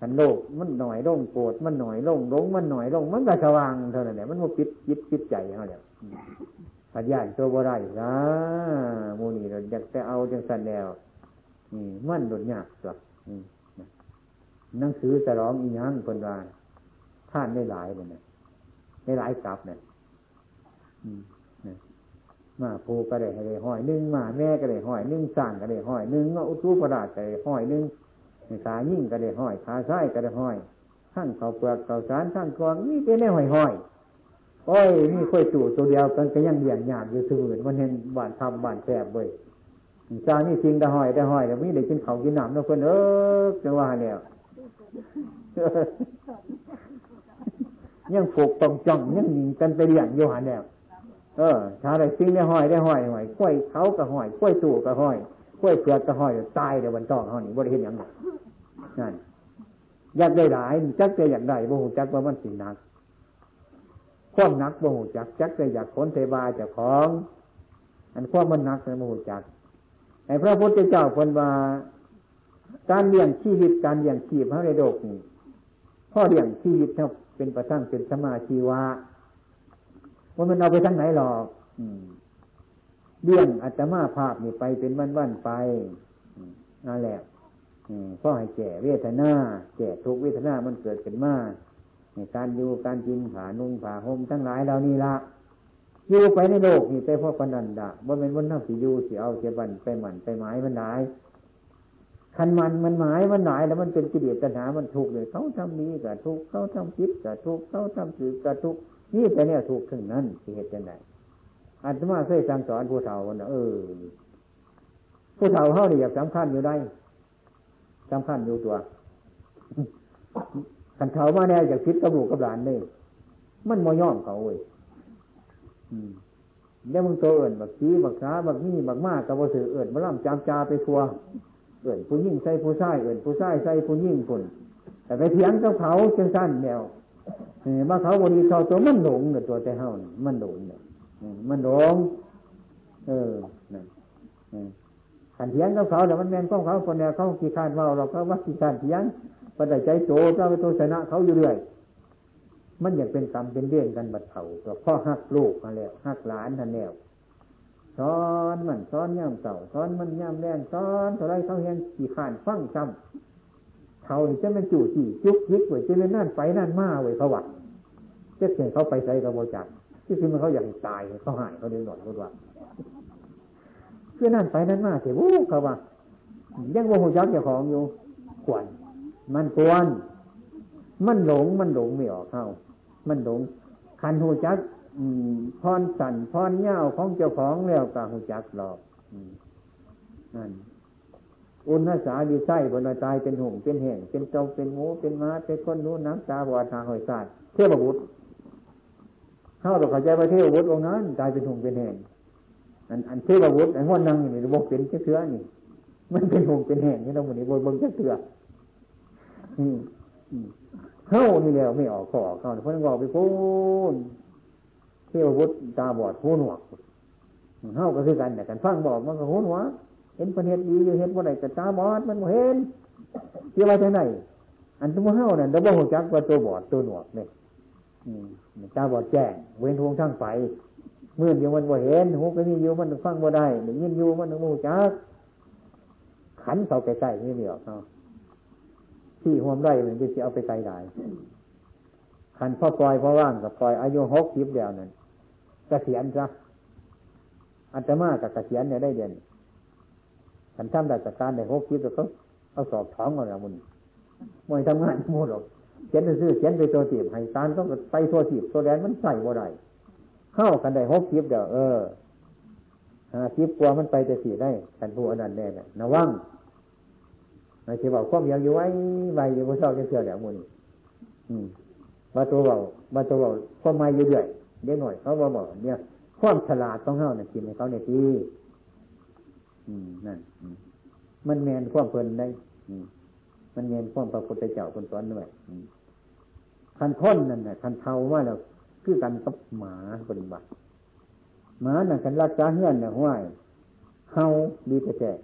คันโลภมันหน่อยลงโกรธมันหน่อยลงหลงมันหน่อยลงมันก็สว่างเท่านั้นแหละมันบ่ปิดจิตปิดใจเฮาแล้ว ขัดย่านตัวบ่ได้นะโมนี่เราอยากจะเอาจังสันแล้วนี่มันหลุดยากสักหนังสือจะร้องอีนั่งคนว่าท่านได้หลายเลยนะได้หลายกลับเนี่ยมาภูก็ได้ได้ห้อยหนึ่งมาแม่ก็ได้ห้อยหนึ่งสั่งก็ได้ห้อยหนึ่งเงาอุตุประดาก็ได้ห้อยหนึ่งขายิ่งก็ได้ห้อยขาซ้ายก็ได้ห้อยทั้งเขาเปลือกเขาสารทั้งกองนี่เป็นแน่ห้อยห้อยโอ้ยนี่ค่อยจู่ตัวเดียวกันก็ยังเบี่ยงหยาบอยู่เสมอมันเห็นบ้านทำบ้านแสบเว้ยจานี่จริงได้ห้อยได้ห้อยแต่ไม่ได้กินเขากินหนามนะเพื่อนเออจะว่าเนี่ยยังผูกตรงจ่องยังยิงกันไปเรียงโยหันแล้วเออชาได้ซิ่งได้ห้อยได้ห้อยห้อยกล้วยเขาก็ห้อยกล้วยตู่ก็ห้อยกล้วยเผือกก็ห้อยตายเดี๋ยววันต่อห้อยนี่บ่ได้เห็นอย่างนั้นนั่นอยากได้หลายจักได้อยากได้บ่ฮู้จักว่ามันสิหนักความหนักบ่ฮู้จักจักได้อยากขนเทวาเจ้าของอันความมันหนักในบ่ฮู้จักไอ้พระพุทธเจ้าเพิ่นว่าการเลี้ยงชีวิตการเลี้ยงชีพเฮาได้ดอกนี่พ่อเลี้ยงชีวิตเฮาเป็นประทังเป็นสมาชีวะว่ามันเอาไปทางไหนหรอกเรื่องอัตมาภาพนี่ไปเป็นวันๆไปนั่นแหละพ่อให้แก่เวทนาแก่ทุกเวทนามันเกิดขึ้นมาการอยู่การกินผานุ่งผาห่มทั้งหลายเหล่านี้ละอยู่ไปในโลกนี่ไปพ่อปนันดะว่าเป็นวันน้ำสีอยู่สีเอาเสียบันไปหมันไปหมายมันหลายคันมันมันหมายมันหลายแล้วมันเป็นกิเลสตัณหามันทุกข์เลยเขาทำนี้ก็ทุกข์เขาทำคิดก็ทุกข์เขาทำสื่อก็ทุกข์นี่แต่เนี่ยถูกถึงนั้นสิเหตุจังไดอาตมาเคยสั่งสอนผู้เฒ่าว่าเออผู้เฒ่าเฮานี่อยากสำคัญอยู่ได้สำคัญอยู่ตัวคันเฒ่ามาแน่อยากคิดกับลูกกับหลานนี่มันบ่ยอมเขาเว้ยอืมแล้วมึงโตเอิ้นบักสีบักขาบักนี่บักมาก็บ่ซื้อเอิ้นบ่ล่ำจามจาไปทั่วเอิ้นผู้หญิงใส่ผู้ชายเอิ้นผู้ชายใส่ผู้หญิงพุ่นแต่ไปเถียงกับเขาจังซั่นแนวมาเขาบนนี้เขาตัวมันหลงเนี่ยตัวใจเฮาเนี่ยมันหลงเนี่ยมันหลงเออนะขันเถียงกับเขาแต่มันแมนกับเขาคนเดียวเขาขี้ข้านว่าเราก็ว่าขี้ข้านเถียงปัจจัยใจโจเจ้าไปตัวชนะเขาอยู่เรื่อยมันอยากเป็นกรรมเป็นเรื่องกันบัดเผาตัวพ่อหักลูกมาแล้วหักหลานทันแล้วซ้อนมันซ้อนย่ำเต่าซ้อนมันย่ำแรงซ้อนตัวไรเขาเห็นขี้ข้านฟังจำเขานี่จะเป็นจู่จี้จุกยิกเว้ยจะเป็นนั่นไปนั่นมาเว้ยเขาว่าจะเห็นเขาไปใส่กระโบจักที่คือมันเขาอยากตายเขาหายเขาเดือดร้อนเขาว่าเพื่อนั่นไปนั่นมาเถอะวู้เขาว่ายังโมโหจักเจ้าของอยู่กวนมันกวนมันหลงมันหลงไม่ออกเข้ามันหลงคันโหจักพรสั่นพรเง่าของเจ้าของแล้วก็โหจักหลอกนั่นอุณหสาดีไส้บนตายเป็นหงเป็นแห่งเป็นเจ้าเป็นหมูเป็นม้าเป็นคนนู้นน้ำตาบอดทางหอยสาดเทพบุตรเข้าตกใจไปเทพบุตรองนั้นตายเป็นหงเป็นแห่งอันอันเทพบุตรอันห้วนนั่งอยู่ในวงเป็นเชื้อนี่มันเป็นหงเป็นแห่งที่เราหมุนในวงบนเชื้อเข้านี่แล้วไม่ออกขอเข้าเพราะนั่งออกไปพูนเทพบุตรตาบอดหูหนวกเข้าก็คือกันแต่กันฟังบอกมันก็หูหนวกเห็นประเทศดีอยู่เห็นว่าไหนแต่ตาบอดมันบ่เห็นเกี่ยวว่าจังได๋อันตัวเฮานั่นบ่ฮู้จักว่าตัวบอดตัวหนวกนี่อืมตาบอดแจ้งเว้นทวงทั้งไปมื้อเดียวมันบ่เห็นหูก็นี่อยู่มันฟังบ่ได้ได้ยินอยู่มันบ่ฮู้จักขันเข้าไปใกล้นี่เดียวเฮาที่ห่วมได้มันสิเอาไปไกลหลายขันพอปล่อยพอว่างก็ปล่อยอายุหกสิบแล้วนั่นเกษียณซะอาตมาก็เกษียณได้เดือนขันทำราชการในหกคิดแล้วก็เอาสอบท้องมาแล้วมึงมวยทำงานมูดหรอกเขียนซื้อเขียนไปตัวตีบให้ตานต้องไปตัวตีบตัวแดนมันใส่บ่ได้เข้ากันได้หกคิดเดี๋ยวเออหาคิดกลัวมันไปจะสีได้ขันผู้อนันต์แน่เนี่ยนะว่างนายเชี่ยวบอกความยาวอยู่ไว้ใบอยู่บนเสาจะเชื่อแล้วมึงมาตัวเบามาตัวเบาความไม่เรื่อยเด็กหน่อยเขาบอกบอกเนี่ยความฉลาดต้องเข้าเนี่ยกินในเขาเนี่ยทีอืมนั่นมันแมนความเพลินได้มันแมนความพระพุทธเจ้าคนสอนด้วยคันค้นนั่นน่ะคันเทาว่าเราคือกันกับหมาปฏิบัติหมาน่ะคันรักษาเฮือนน่ะห้วยเฮาดีแต่แจก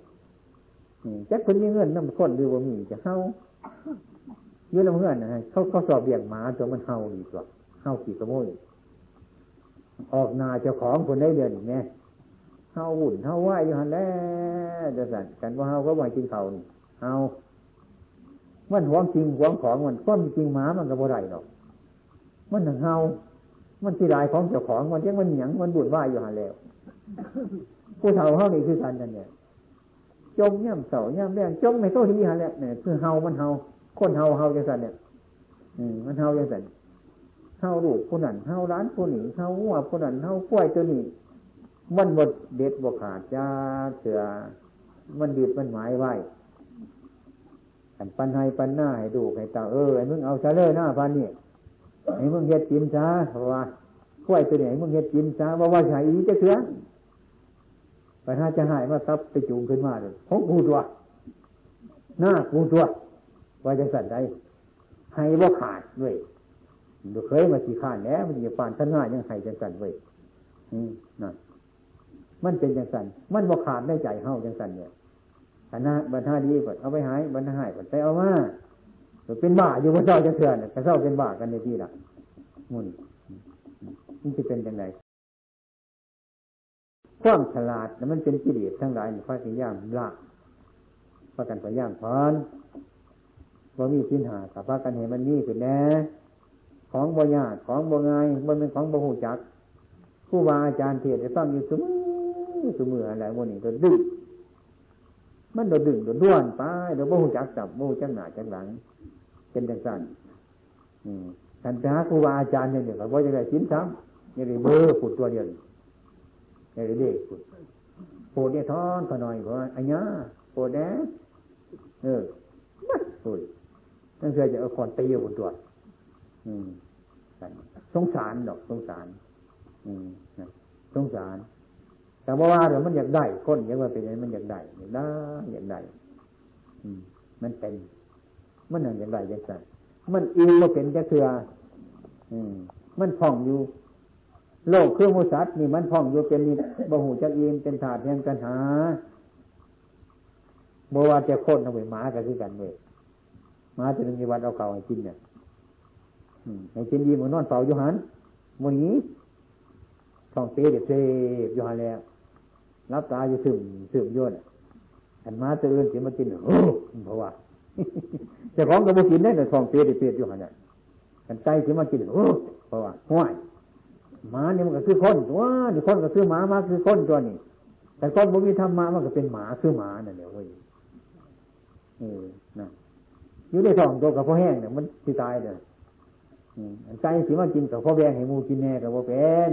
จักคนมีเฮือนน้ำข้นหรือว่ามีจะเฮาอยู่ลำเฮือนนะเขาเขาสอบเบี่ยงหมาตัวมันเฮาดีกว่าเฮาขี่กระโมย ออกหน้าเจ้าของคนได้เดือนไงเฮาวุ่นเฮาไหวอยู่หันแล้วจะสั่นกันว่าเฮาก็ไหวจริงเขานี่เฮามันหวงจริงหวงของมันก็มีจริงหมามันก็บ่ได้หรอกมันหนังเฮามันที่ลายของเจ้าของมันเจ้ามันหยั่งมันบุญไหวอยู่หันแล้วผู้เฒ่าเฮานี่คือกันนั่นเนี่ยจมย่ำเสาย่ำแรงจมในโต๊ะที่นี่หันแล้วเนี่ยคือเฮามันเฮาคนเฮาเฮาจะสั่นเนี่ยอืมมันเฮาจะสั่นเฮาลูกผู้นั้นเฮาร้านผู้นี้เฮาวัวผู้นั้นเฮากล้วยตัวนี้มันบดเด็ดบกขาดจ้าเสือมันดีดมันหมายไว้อันปันให้ปันหน้าให้ดูให้ตาเออไอ้มึงเอาซะเลยหน้าพันนี่ไอ้มึงเฮ็ดกินซะเพราะว่าข้วยตัวไหนมึงเฮ็ดกินซะว่าว่าใช่อีจะเสือไปหาจะหายมาซับไปจูงขึ้นมาเลยของกูตัวหน้ากูตัวว่าจะสั่นได้ให้บ่ขาดด้วยดูเคยมาสีข้านแหน่มันจะปานท่านหน้ายังให้จังสั่นไว้อืมนั่นมันเป็นจังสันมันบ่ขาดได้ใจเฮาจังสันเนี่ยคณะบรรทาดีเปิดเอาไปหายบรรทาหายเปิดไปเอามาเป็นบ้าอยู่ว่าเศร้าจะเถื่อนแต่เศร้าเป็นบ้ากันในที่ละมุ่นนี่จะเป็นยังไงความฉลาดมันเป็นกิเลสทั้งหลายในพระสิญญามละพระกันพระย่างพรว่ามีสินหาสาพระกันเห็นมันนี่เป็นแน่ของบ่ยากของบ่ง่ายมันเป็นของบ่หูจักครูบาอาจารย์เทศน์จะต้องอยู่เสมอสมืออะไรวันนี้เราดึงมันเราดึงเราด้วนไปเราโม่จักจับโม่จักหนาจักหลังเป็นดังสั้นการหาครูบาอาจารย์เนี่ยเขาบอกจะได้ชิ้นซ้ำเนี่ยเลยเบอร์ขุดตัวเดียวเนี่ยเลยเด็กขุดโผล่เนี่ยท้อนขน่อยเพราะอันนี้โผล่แดดเออโอ้ยนั่นคือจะเอาคอนตีขุดตัวสงสารดอกสงสารสงสารแต่ว่าว่าเดี๋ยวมันอยากได้คนอยากว่าเป็นอะไรมันอยากได้อยากได้อยากได้มันเป็นมันอยากได้อยากได้มันอินว่าเป็นจะเถื่อมันพองอยู่โลกเครื่องมูสัตนี่มันพองอยู่เป็นนิบหูจักอินเป็นถาดแห่งกันหาโบว่าจะโค่นเอาไปหมากันที่กันเว้ยหมาจะมีวัดเอาเข่าให้กินเนี่ยให้กินดีเหมือนนอนเฝ้าอยู่หันวันนี้ท้องเตะเด็ดเซฟอยู่หันแล้วรับตาอยู่ซึมซึมโยนอันมาจะเอื้อนเสียมากินโอ้เพราะว่าจะของกับมากินได้แต่ท้องเตะเด็ดเซฟอยู่หันเนี่ยกันใจเสียมากินโอ้เพราะว่าห้อยหมาเนี่ยมันก็คือคนว้าเด็กคนก็คือหมาหมาคือคนตัวนี้แต่คนพวกนี้ทำมามันก็เป็นหมาคือหมาเนี่ยเดี๋ยวเฮ้ยเออนะอยู่ในท้องตัวกับพ่อแห้งเนี่ยมันสิตายเนี่ยใจเสียมากินกับพ่อแบงให้มูกินแน่กับพ่อแบง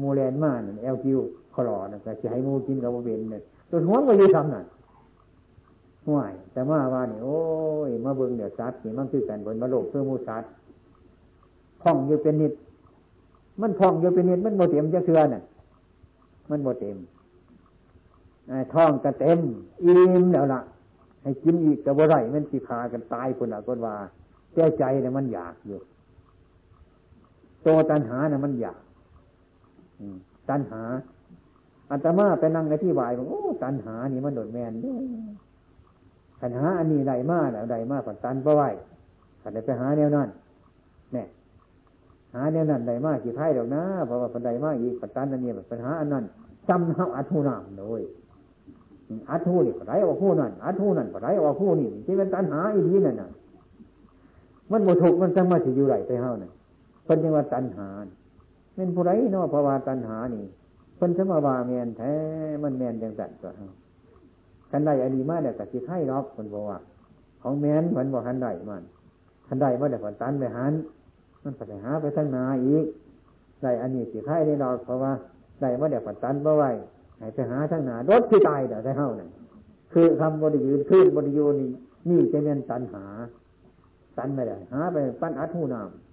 มูแลนมาเนี่ยเอลคิวคลอนะแต่จะให้มูกินกับเบนเนี่ยตัวหัวก็ยิ่งทำน่ะห่วยแต่มาว่าเนี่ยโอ้ยมาเบิ่งเดี๋ยวซัดนี่มันคือการบนมาโลกเพื่อมูซัดพ่องอยู่เป็นนิดมันพ่องอยู่เป็นนิดมันโมเต็มจะเชื่อน่ะมันโมเต็มไอ้ท้องก็เต็มอิ่มแล้วล่ะให้กินอีกแต่ว่าไรมันสิพากันตายคนละคนว่าแต่ใจเนี่ยมันอยากอยู่ตัวตัณหาเนี่ยมันอยากตัณหาอาตมาไปนั่งในที่วายบอกโอ้ตัณหานี่มันโดดแมนเนี่ยตัณหาอันนี้ใดมากใดมากกว่าตันบ่ไหวขันไปหาแนวนั่นเนี่ยหาแนวนั่นใดมากกี่ไพ่ดอกนะเพราะว่าปันใดมากอีกปันตันอันนี้ปัญหาอันนั้นจำเฮาอัดหูน้ำเลยอัดหูนี่ปันใดออกหูนั่นอัดหูนั่นปันใดออกหูนี่ที่เป็นตัณหาอีนี้นั่นน่ะมันบ่ถูกมันจังมาสิอยู่ไหลไปเฮาน่ะเพิ่นจังว่าตัณหาเป็นผู้ไรเนาะภาวะตัณหานี่เพิ่นจะมาว่าแมนแท้มันแมนจังซั่นตัวเฮาคันได้อันนี้มาแล้วก็สิไข่ดอกเพิ่นบอกว่าของแมนเพิ่นบ่คันได้มันคันได้บ่ได้เพิ่นตันไปหันมันไปหาไปทางหน้าอีกได้อันนี้สิไข่ได้ดอกเพราะว่าได้บ่ได้เพิ่นตันบ่ไว้ให้ไปหาทางหน้าโดดสิตายเด้อแต่เฮานั่นคือคำบ่ได้ยืนขึ้นบ่ได้อยู่นี่นี่จะแม่นตัณหาตันไม่ได้หาไปปั้นอัดหูน้ำ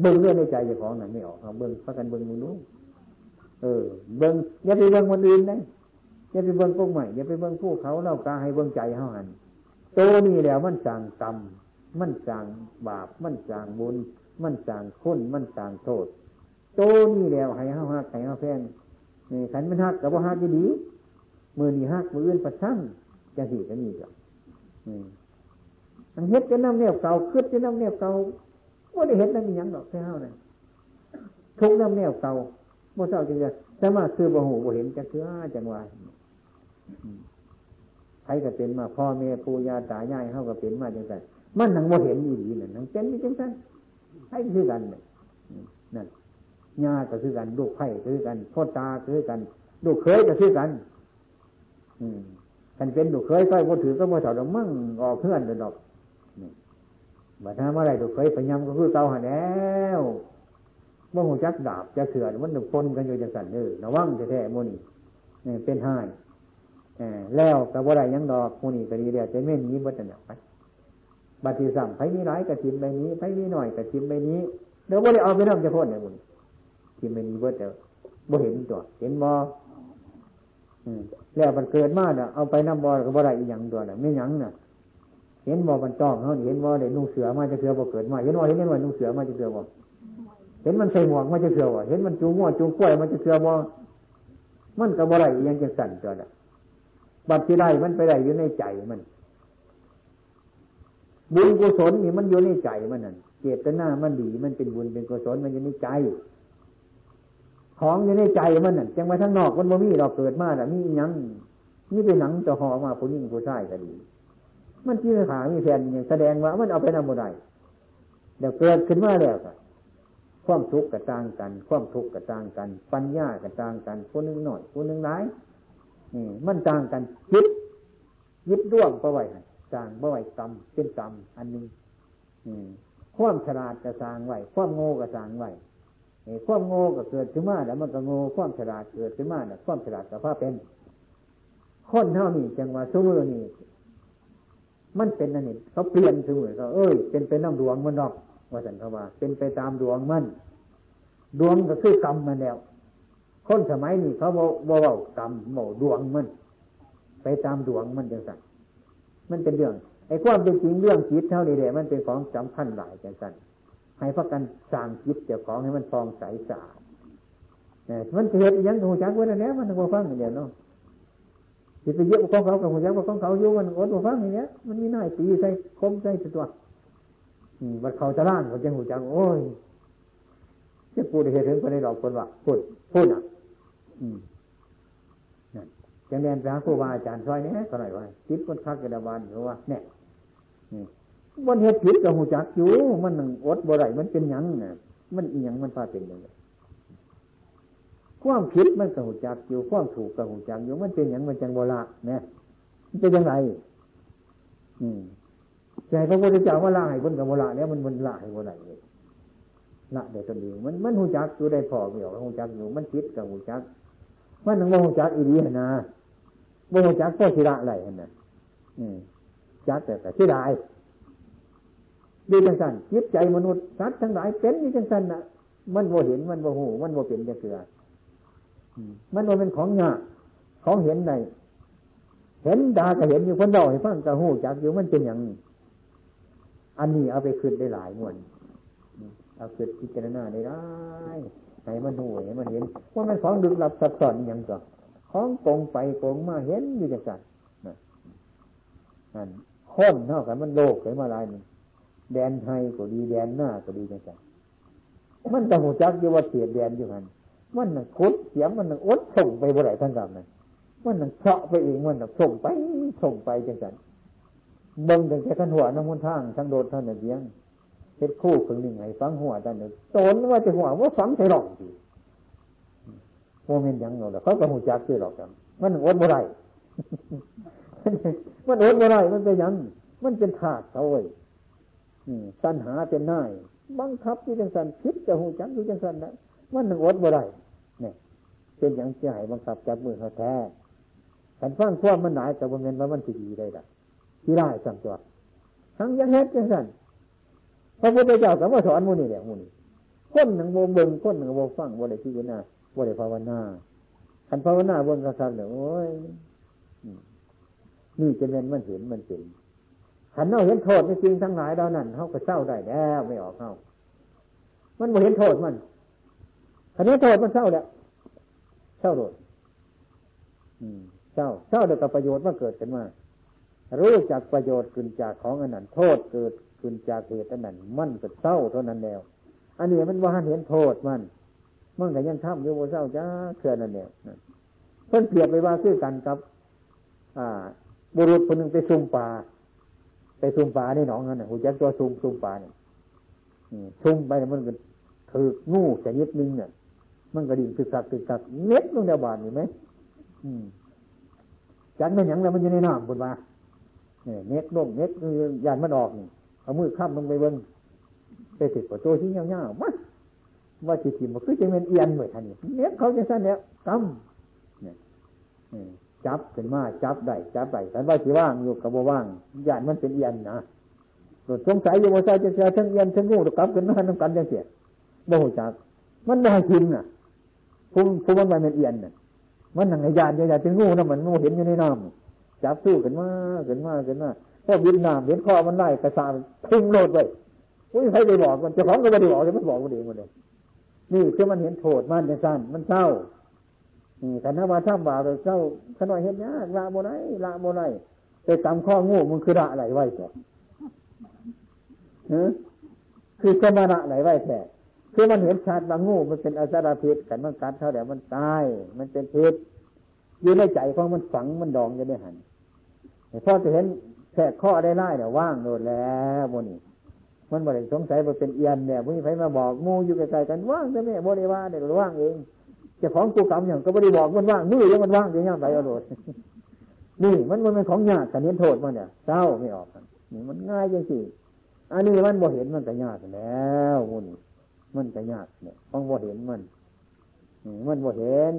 เบิ่งเรื่องในใจเจ้าของนั่นไม่ออกเอาเบิ่งพากันเบิ่งมึงรู้เออเบิ่งอย่าไปเบิ่งคนอื่นนะอย่าไปเบิ่งพวกใหม่อย่าไปเบิ่งพวกเขาเล่ากาให้เบิ่งใจเฮาหันโตนี่แล้วมันสร้างกรรมมันสร้างบาปมันสร้างบุญมันสร้างคุณมันสร้างโทษโตนี่แล้วให้เฮาฮักให้เฮาแพงนี่คันมันฮักก็บ่ฮักอยู่ดีมื้อนี้ฮักมื้ออื่นประชันจังซี่ก็มีจ้ะอืมมันเฮ็ดกันนำแนวเก่าคิดกันนำแนวเก่าบ่ได้เห็นนั่นอีหยังดอกแท้เฮาน่ะทุกน้ำแนวเก่า โมเสาจริงจังแต่มาซื้อบ่หูบ่เห็นจักเทื่อจังว่าใครก็เป็นมาพ่อแม่ปู่ย่าตายายเฮาก็เป็นมาจังซั่นมันทั้งบ่เห็นอยู่ดีนั่นทั้งเป็นอยู่จังซั่นใครคือกันนั่นญาติก็คือกันลูกไผ่ก็คือกันพ่อตาก็คือกันลูกเขยก็คือกันอืมคันเป็นลูกเขยซ้อยบ่ถือก็บ่เท่าดอกมั่งออกเฮือนดอกบัดหามาได้ลูกเขยพยายามก็คือเก่าหั่นแล้วบ่ฮู้จักดาบจักเถื่อนมันปนกันอยู่จังซั่นเด้อระวังแท้ๆหมู่นี่นี่เป็นหายเออแล้วก็บ่ได้หยังดอกหมู่นี่ก็ดีแล้วแต่แม่นนี้บ่จังไปบัดที่ซ้ำไผมีหลายก็ทิ่มไปนี้ไผมีน้อยก็ทิ่มไปนี้เดี๋ยวบ่ได้เอาไปนำเจ้าพ่นน่ะหมู่นี่ทิ่มไปนี้เบิดแล้วบ่เห็นตัวเห็นบ่อืมแล้วมันเกิดมาน่ะเอาไปนำบ่ก็บ่ได้อีหยังตัวน่ะมีหยังน่ะเห็นบ่มันจ้องเฮาเห็นบ่ได้นุ่งเสื้อมาจักเทื่อบ่เกิดมาเห็นบ่เห็นว่านุ่งเสื้อมาจักเทื่อบ่เห็นมันใส่หมวกมาจักเทื่อบ่เห็นมันจูงงัวจูงควายมาจักเทื่อบ่มันก็บ่ได้อีหยังจังซั่นตัวน่ะบัดที่ได้มันไปได้อยู่ในใจมันบุญกุศลนี่มันอยู่ในใจมันนั่นเจตนามันดีมันเป็นบุญเป็นกุศลมันอยู่ในใจของอยู่ในใจมันน่ะจังว่าข้างนอกมันบ่มีเราเกิดมาน่ะมีหยังนี่เป็นหนังจะห่อมาผู้หญิงผู้ชายก็ดีมันที่หามีแฟนอย่างแสดงว่ามันเอาไปนำบ่ได้เดี๋ยวเกิดขึ้นมาแล้วก็ความสุขก็ต่างกันความทุกข์ก็ต่างกันปัญญาก็ต่างกันผู้นึงน้อยผู้นึงหลายนี่มันต่างกันจิตยึดร่วมบ่ไว้สร้างบ่ไว้กรรมเป็นกรรมอันนึงอืมความฉลาดก็สร้างไว้ความโง่ก็สร้างไว้ไอ้ความโง่ก็เกิดขึ้นมาแล้วมันก็โง่ความฉลาดเกิดขึ้นมาน่ะความฉลาดก็พาเป็นคนเฮานี่จังว่าซุมื้อนี้มันเป็นอันนี้เขาเปลี่ยนซุมื้อก็เอ้ยเป็นไปนำดวงมันดอกว่าซั่นเขาว่าเป็นไปตามดวงมันดวงก็คือกรรมมันแล้วคนสมัยนี้เขาบ่บ่เว้ากรรมเว้าดวงมันไปตามดวงมันจังซั่นมันเป็นเรื่องไอ้ความเป็นจริงเรื่องจิตเท่านี้แหละมันเป็นของสำคัญหลายจังซั่นให้พากันสร้างจิตเจ้าของให้มันฟองใสสะอาดเนี่ยมันเฮ็ดอีหยังก็ฮู้จักเบิดแล้วมันบ่ฟังเดี๋ยวเนาะสิไปเฮ็ดของเขาก็ฮู้จักว่าของเขาอยู่มันอดบ่ฟังนี่แหละมันมีหน้าตีใส่คมใส่ตัวอืมบัดเข้าตารางก็จังฮู้จักโอ้ยสิพูดเฮ็ดเห็นบ่ได้ดอกเพิ่นว่าพูดพูดน่ะอืมนั่นจังแม่นพระครูบาอาจารย์ซอยแหน่ก็ได้ว่าจิตคนคักกระดาบานอยู่ว่าแน่อืมบ่เฮ็ดผิดก็ฮู้จักอยู่มันนั่งอดบ่ได้มันเป็นหยังน่ะมันอีหยังมันพาเป็นจังได๋ความผิดมันก็ฮู้จักอยู่ความถูกก็ฮู้จักอยู่มันเป็นหยังมันจังบ่ละแหน่มันเป็นจังได๋อืมใจพระพุทธเจ้าว่าละให้เพิ่นก็บ่ละแล้วมันมันละให้บ่ได้ละได้ตนเองมันมันฮู้จักอยู่ได้พอเดียวฮู้จักอยู่มันผิดก็ฮู้จักมันบ่ฮู้จักอีหลีหั่นน่ะบ่ฮู้จักก็สิละได้หั่นน่ะอืมจักแต่ก็สิได้อยู่จังซั่นจิตใจมนุษย์สัตว์ทั้งหลายเป็นอยู่จังซั่นน่ะมันบ่เห็นมันบ่ฮู้มันบ่เป็นจักเทื่ออืมมันบ่เป็นของยากของเห็นได้เห็นดาก็เห็นอยู่เพิ่นเว้าให้ฟังก็ฮู้จักอยู่มันเป็นหยังอันนี้เอาไปคิดได้หลายม่วนเอาคิดพิจารณาได้หลายให้มันฮู้ให้มันเห็นว่ามันของลึกลับซับซ้อนอีหยังก็ของกงไปกงมาเห็นอยู่จังซั่นนะนั่นคนเฮาก็มันโลกไปมาหลายนึงแดนไทยก็ดีแดนหน้าก็ดีจังซั่นมันต้องรู้จักอยู่ว่าเขตแดนอยู่หั่นมันน่ะขุดเสียมมันน่ะอดส่งไปบ่ได้ทั้งกรรมน่ะมันน่ะเฉาะไปเองมันน่ะส่งไปส่งไปจังซั่นเบิ่งจังแต่คันหัวนำหนทางทั้งโดดทั้งเดียงเฮ็ดคู่ครึ่งนึงให้ฟังหัวจังนึกตนว่าจะหัวบ่ฟังไสหรอกติบ่แม่นหยังเนาะเขาก็รู้จักซื่อหรอกครับมันอดบ่ได้มันอดบ่ได้มันเป็นหยังมันเป็นธาตุเฮาเว้ยอืมตัณหาเป็นนายบังคับอยู่จังซั่นคิดจะฮู้จักอยู่จังซั่นน่ะมันอดบ่ได้นี่เป็นหยังสิให้บังคับจับมือเฮาแท้คันฟังความมันหลายก็บ่แม่นว่ามันสิดีได้ล่ะสิร้ายซั่นตัวทั้งยังเฮ็ดจังซั่นพระพุทธเจ้าก็มาสอนหมู่นี่แหละหมู่นี่คนหนึ่งบ่เบิ่งคนหนึ่งบ่ฟังบ่ได้พิจารณาบ่ได้ภาวนาคันภาวนาเบิ่งก็ซั่นแล้วโอ้ยนี่จะแม่นมันเห็นมันเป็นขันเฮาเห็นโทษในสิ่งทั้งหลายเหล่านั้นเฮาก็เศร้าได้แล้วไม่ออกเฮามันบ่เห็นโทษมันคันเห็นโทษมันเศร้าแล้วเศร้าโลดอืมเศร้าเศร้าได้กับประโยชน์มาเกิดขึ้นมารู้จักประโยชน์ขึ้นจากของอันนั้นโทษเกิดขึ้นจากเหตุอันนั้นมันก็เศร้าเท่านั้นแล้วอันนี้มันบ่ทันเห็นโทษมัน มันก็ยังทำอยู่บ่เศร้าจ้าเถื่อนนั่นเนี่ยเพิ่นเปรียบไปว่าคือกันกับอ่าบุรุษคนหนึ่งไปซุ่มปลาไปซุ่มปลาในหนองนั่นน่ะหูจักตัวซุ่มซุ่มปลาเนี่ยซุ่มไปมันก็ถืองูชนิดนึงเนี่ยมันก็ดิ่งตึกตักตึกตักเม็ดลงในบาดนี่ไหมจัดไม่หยั่งแล้วมันอยู่ในน้ำบนมาเนี่ยเม็ดลงเม็ดยานมันออกนี่เอามือข้ามลงไปเบิ้งไปติดกับตัวที่เงี้ยเงี้ยมั้ยว่าจิตจิตมันคือจะเป็นเอียนเหมือนท่านนี่เม็ดเขาจะสั้นแล้วกำเนี่ยจับเป็นมาจับได้จับได้แต่ว่าที่ว่างอยู่กับว่างยานมันเป็นเอียนนะหลุดสงสัยอยู่ว่าใช่จะใช่ทั้งเอียนทั้งงูกลับกันมาทำกันยังเสียบ่หูจักมันได้กินน่ะผู้ผู้มันไปมันเอียนน่ะมันหนังในยานยานเป็นงูนะมันงูเห็นอยู่ในน้ำจับสู้กันมากันมากันมาพอบินน้ำเห็นคอมันไล่กระซาทิ้งโลดไว้อุ้ยใครไปบอกมันเจ้าของก็ไม่ได้บอกเลยมันบอกมันเองหมดเลยนี่คือมันเห็นโทษมันจะสั้นมันเศร้าแต่ถ้ามาท่ามบ่าวเศร้าขน่อยเห็นยากละโมไนละโมไนไปตำข้องูมันคือละอะไรไว้แท้คือสมาระอะไรไว้แท้คือมันเห็นชาติบางงูมันเป็นอสารพิษกันมันกัดเท่าเดี๋ยวมันตายมันเป็นพิษอยู่ในใจของมันฝังมันดองจะได้หันพ่อจะเห็นแทะข้อได้ไล่เดี๋ยวว่างโดนแล้วโมนี่มันบ่ได้สงสัยว่าเป็นเอียนเนี่ยผู้นี้ไผมาบอกงูอยู่ใกล้ๆกันว่างซะแม่บ่ได้ว่าเด้อว่างเองเจ้าของกูกรรมหยังก็บ่ได้บอกมันว่างมือแล้วมันว่างอยู่ย่ำใดเอาโลดนี่มันบ่แม่นของยากกะเน้นโทษมันเนี่ยเศร้าไม่ออกนี่มันง่ายจังซี่อันนี้มันบ่เห็นมันก็ยากแล้วพุ่นมันก็ยากเนี่ยต้องบ่เห็นมันนี่มันบ่เห็น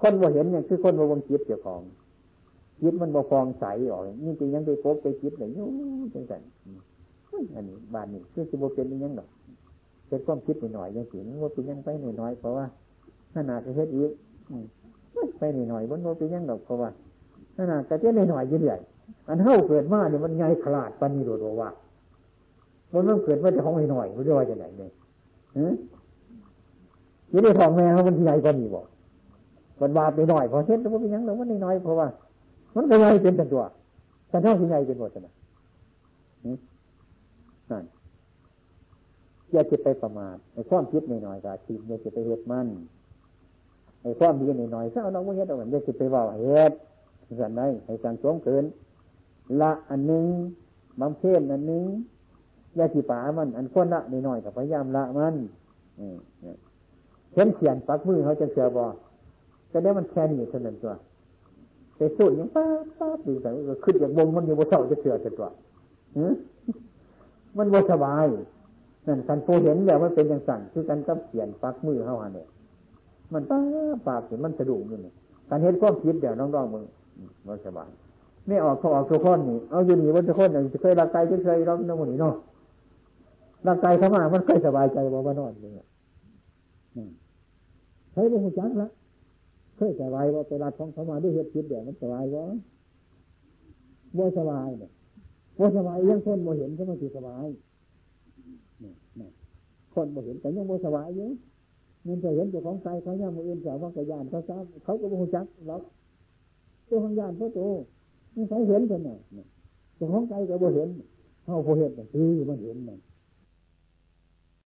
คนบ่เห็นเนี่ยคือคนบ่วงจิตเจ้าของจิตมันบ่ฟองใสออกนี่จริงยังไปพบไปคิดได้อยู่จังซั่นอันนี้บ้านนี่คือสิบ่เป็นอีหยังดอกเป็นความคิดหน่อยๆจังซี่มันบ่เป็นหยังไปน้อยๆเพราะว่าขนาดจะเฮ็ดอีกไปน้อยๆบ่บ่เป็นหยังดอกเพราะว่าขนาดจะเฮ็ดน้อยๆอยู่เรื่อยอันเฮาเกิดมานี่มันใหญ่ขลาดปานนี้โดดว่ามันมันเกิดมาแต่ของน้อยๆบ่ได้ว่าจังได๋นี่หืออยู่ในท้องแม่เฮามันใหญ่กว่านี้บ่บ่ว่าไปน้อยพอเฮ็ดบ่เป็นหยังดอกมันน้อยๆเพราะว่ามันก็ใหญ่เป็นแต่ตัวแต่เฮาสิใหญ่เป็นบ่ซั่นน่ะหือนั่นอย่าจิตไปประมาทไอ้ความคิดน้อยๆก็คิดอย่าจิตไปเฮ็ดมันไอ้ความดีน้อยๆซะเอาน้องบ่เฮ็ดเอามันอย่าจิตไปเว้าเฮ็ดซั่นได้ให้สังสมเกินละอันนึงบำเพ็ญอันนึงอย่าสิปามันอันคนละน้อยๆก็พยายามละมันนี่เห็นเขียนปักมือเฮาจังเสือบ่ก็ได้มันแค่นี้เท่านั้นตัวไปสู้หยังป๊าบๆอยู่ซั่นก็ขึ้นจากวงมันอยู่บ่เท่าจักเสือซั่นตัวหือมันบ่สบายนั่นคันผู้เห็นแล้วมันเป็นจังซั่นคือกันกับเขียนปักมือเฮาหั่นแหละมันป๊าปากสิมันสะดุ้งอยู่นี่การเฮ็ดความผิดเดี๋ยวน้องๆมึงบ่สบายไม่ออกเขาออกทุกคนนี่เอาอยู่นี่บ่ทุกคนน่ะเคยละไกลเคยรอบน้องนี่เนาะละไกลเข้ามามันเคยสบายใจบ่ว่านอนนี่อืมเคยบ่ฮู้จักละเคยสบายบ่ไปรัดของเขามาด้วยเฮ็ดผิดเดี๋ยวมันสบายบ่บ่สบายนี่บ่สบายยังคนบ่เห็นก็มันสิสบายนี่ๆคนบ่เห็นก็ยังบ่สบายอยู่มันจะเห็นเจ้าของไสเขาย่ำมื้ออื่นเจ้าของกะย่านเขาซะเขาก็บ่ฮู้จักหรอกเจ้าของย่านพ่อโตมันไสเห็นซั่นน่ะเจ้าของไสก็บ่เห็นเฮาบ่เห็นซื่อมันเห็นนั่น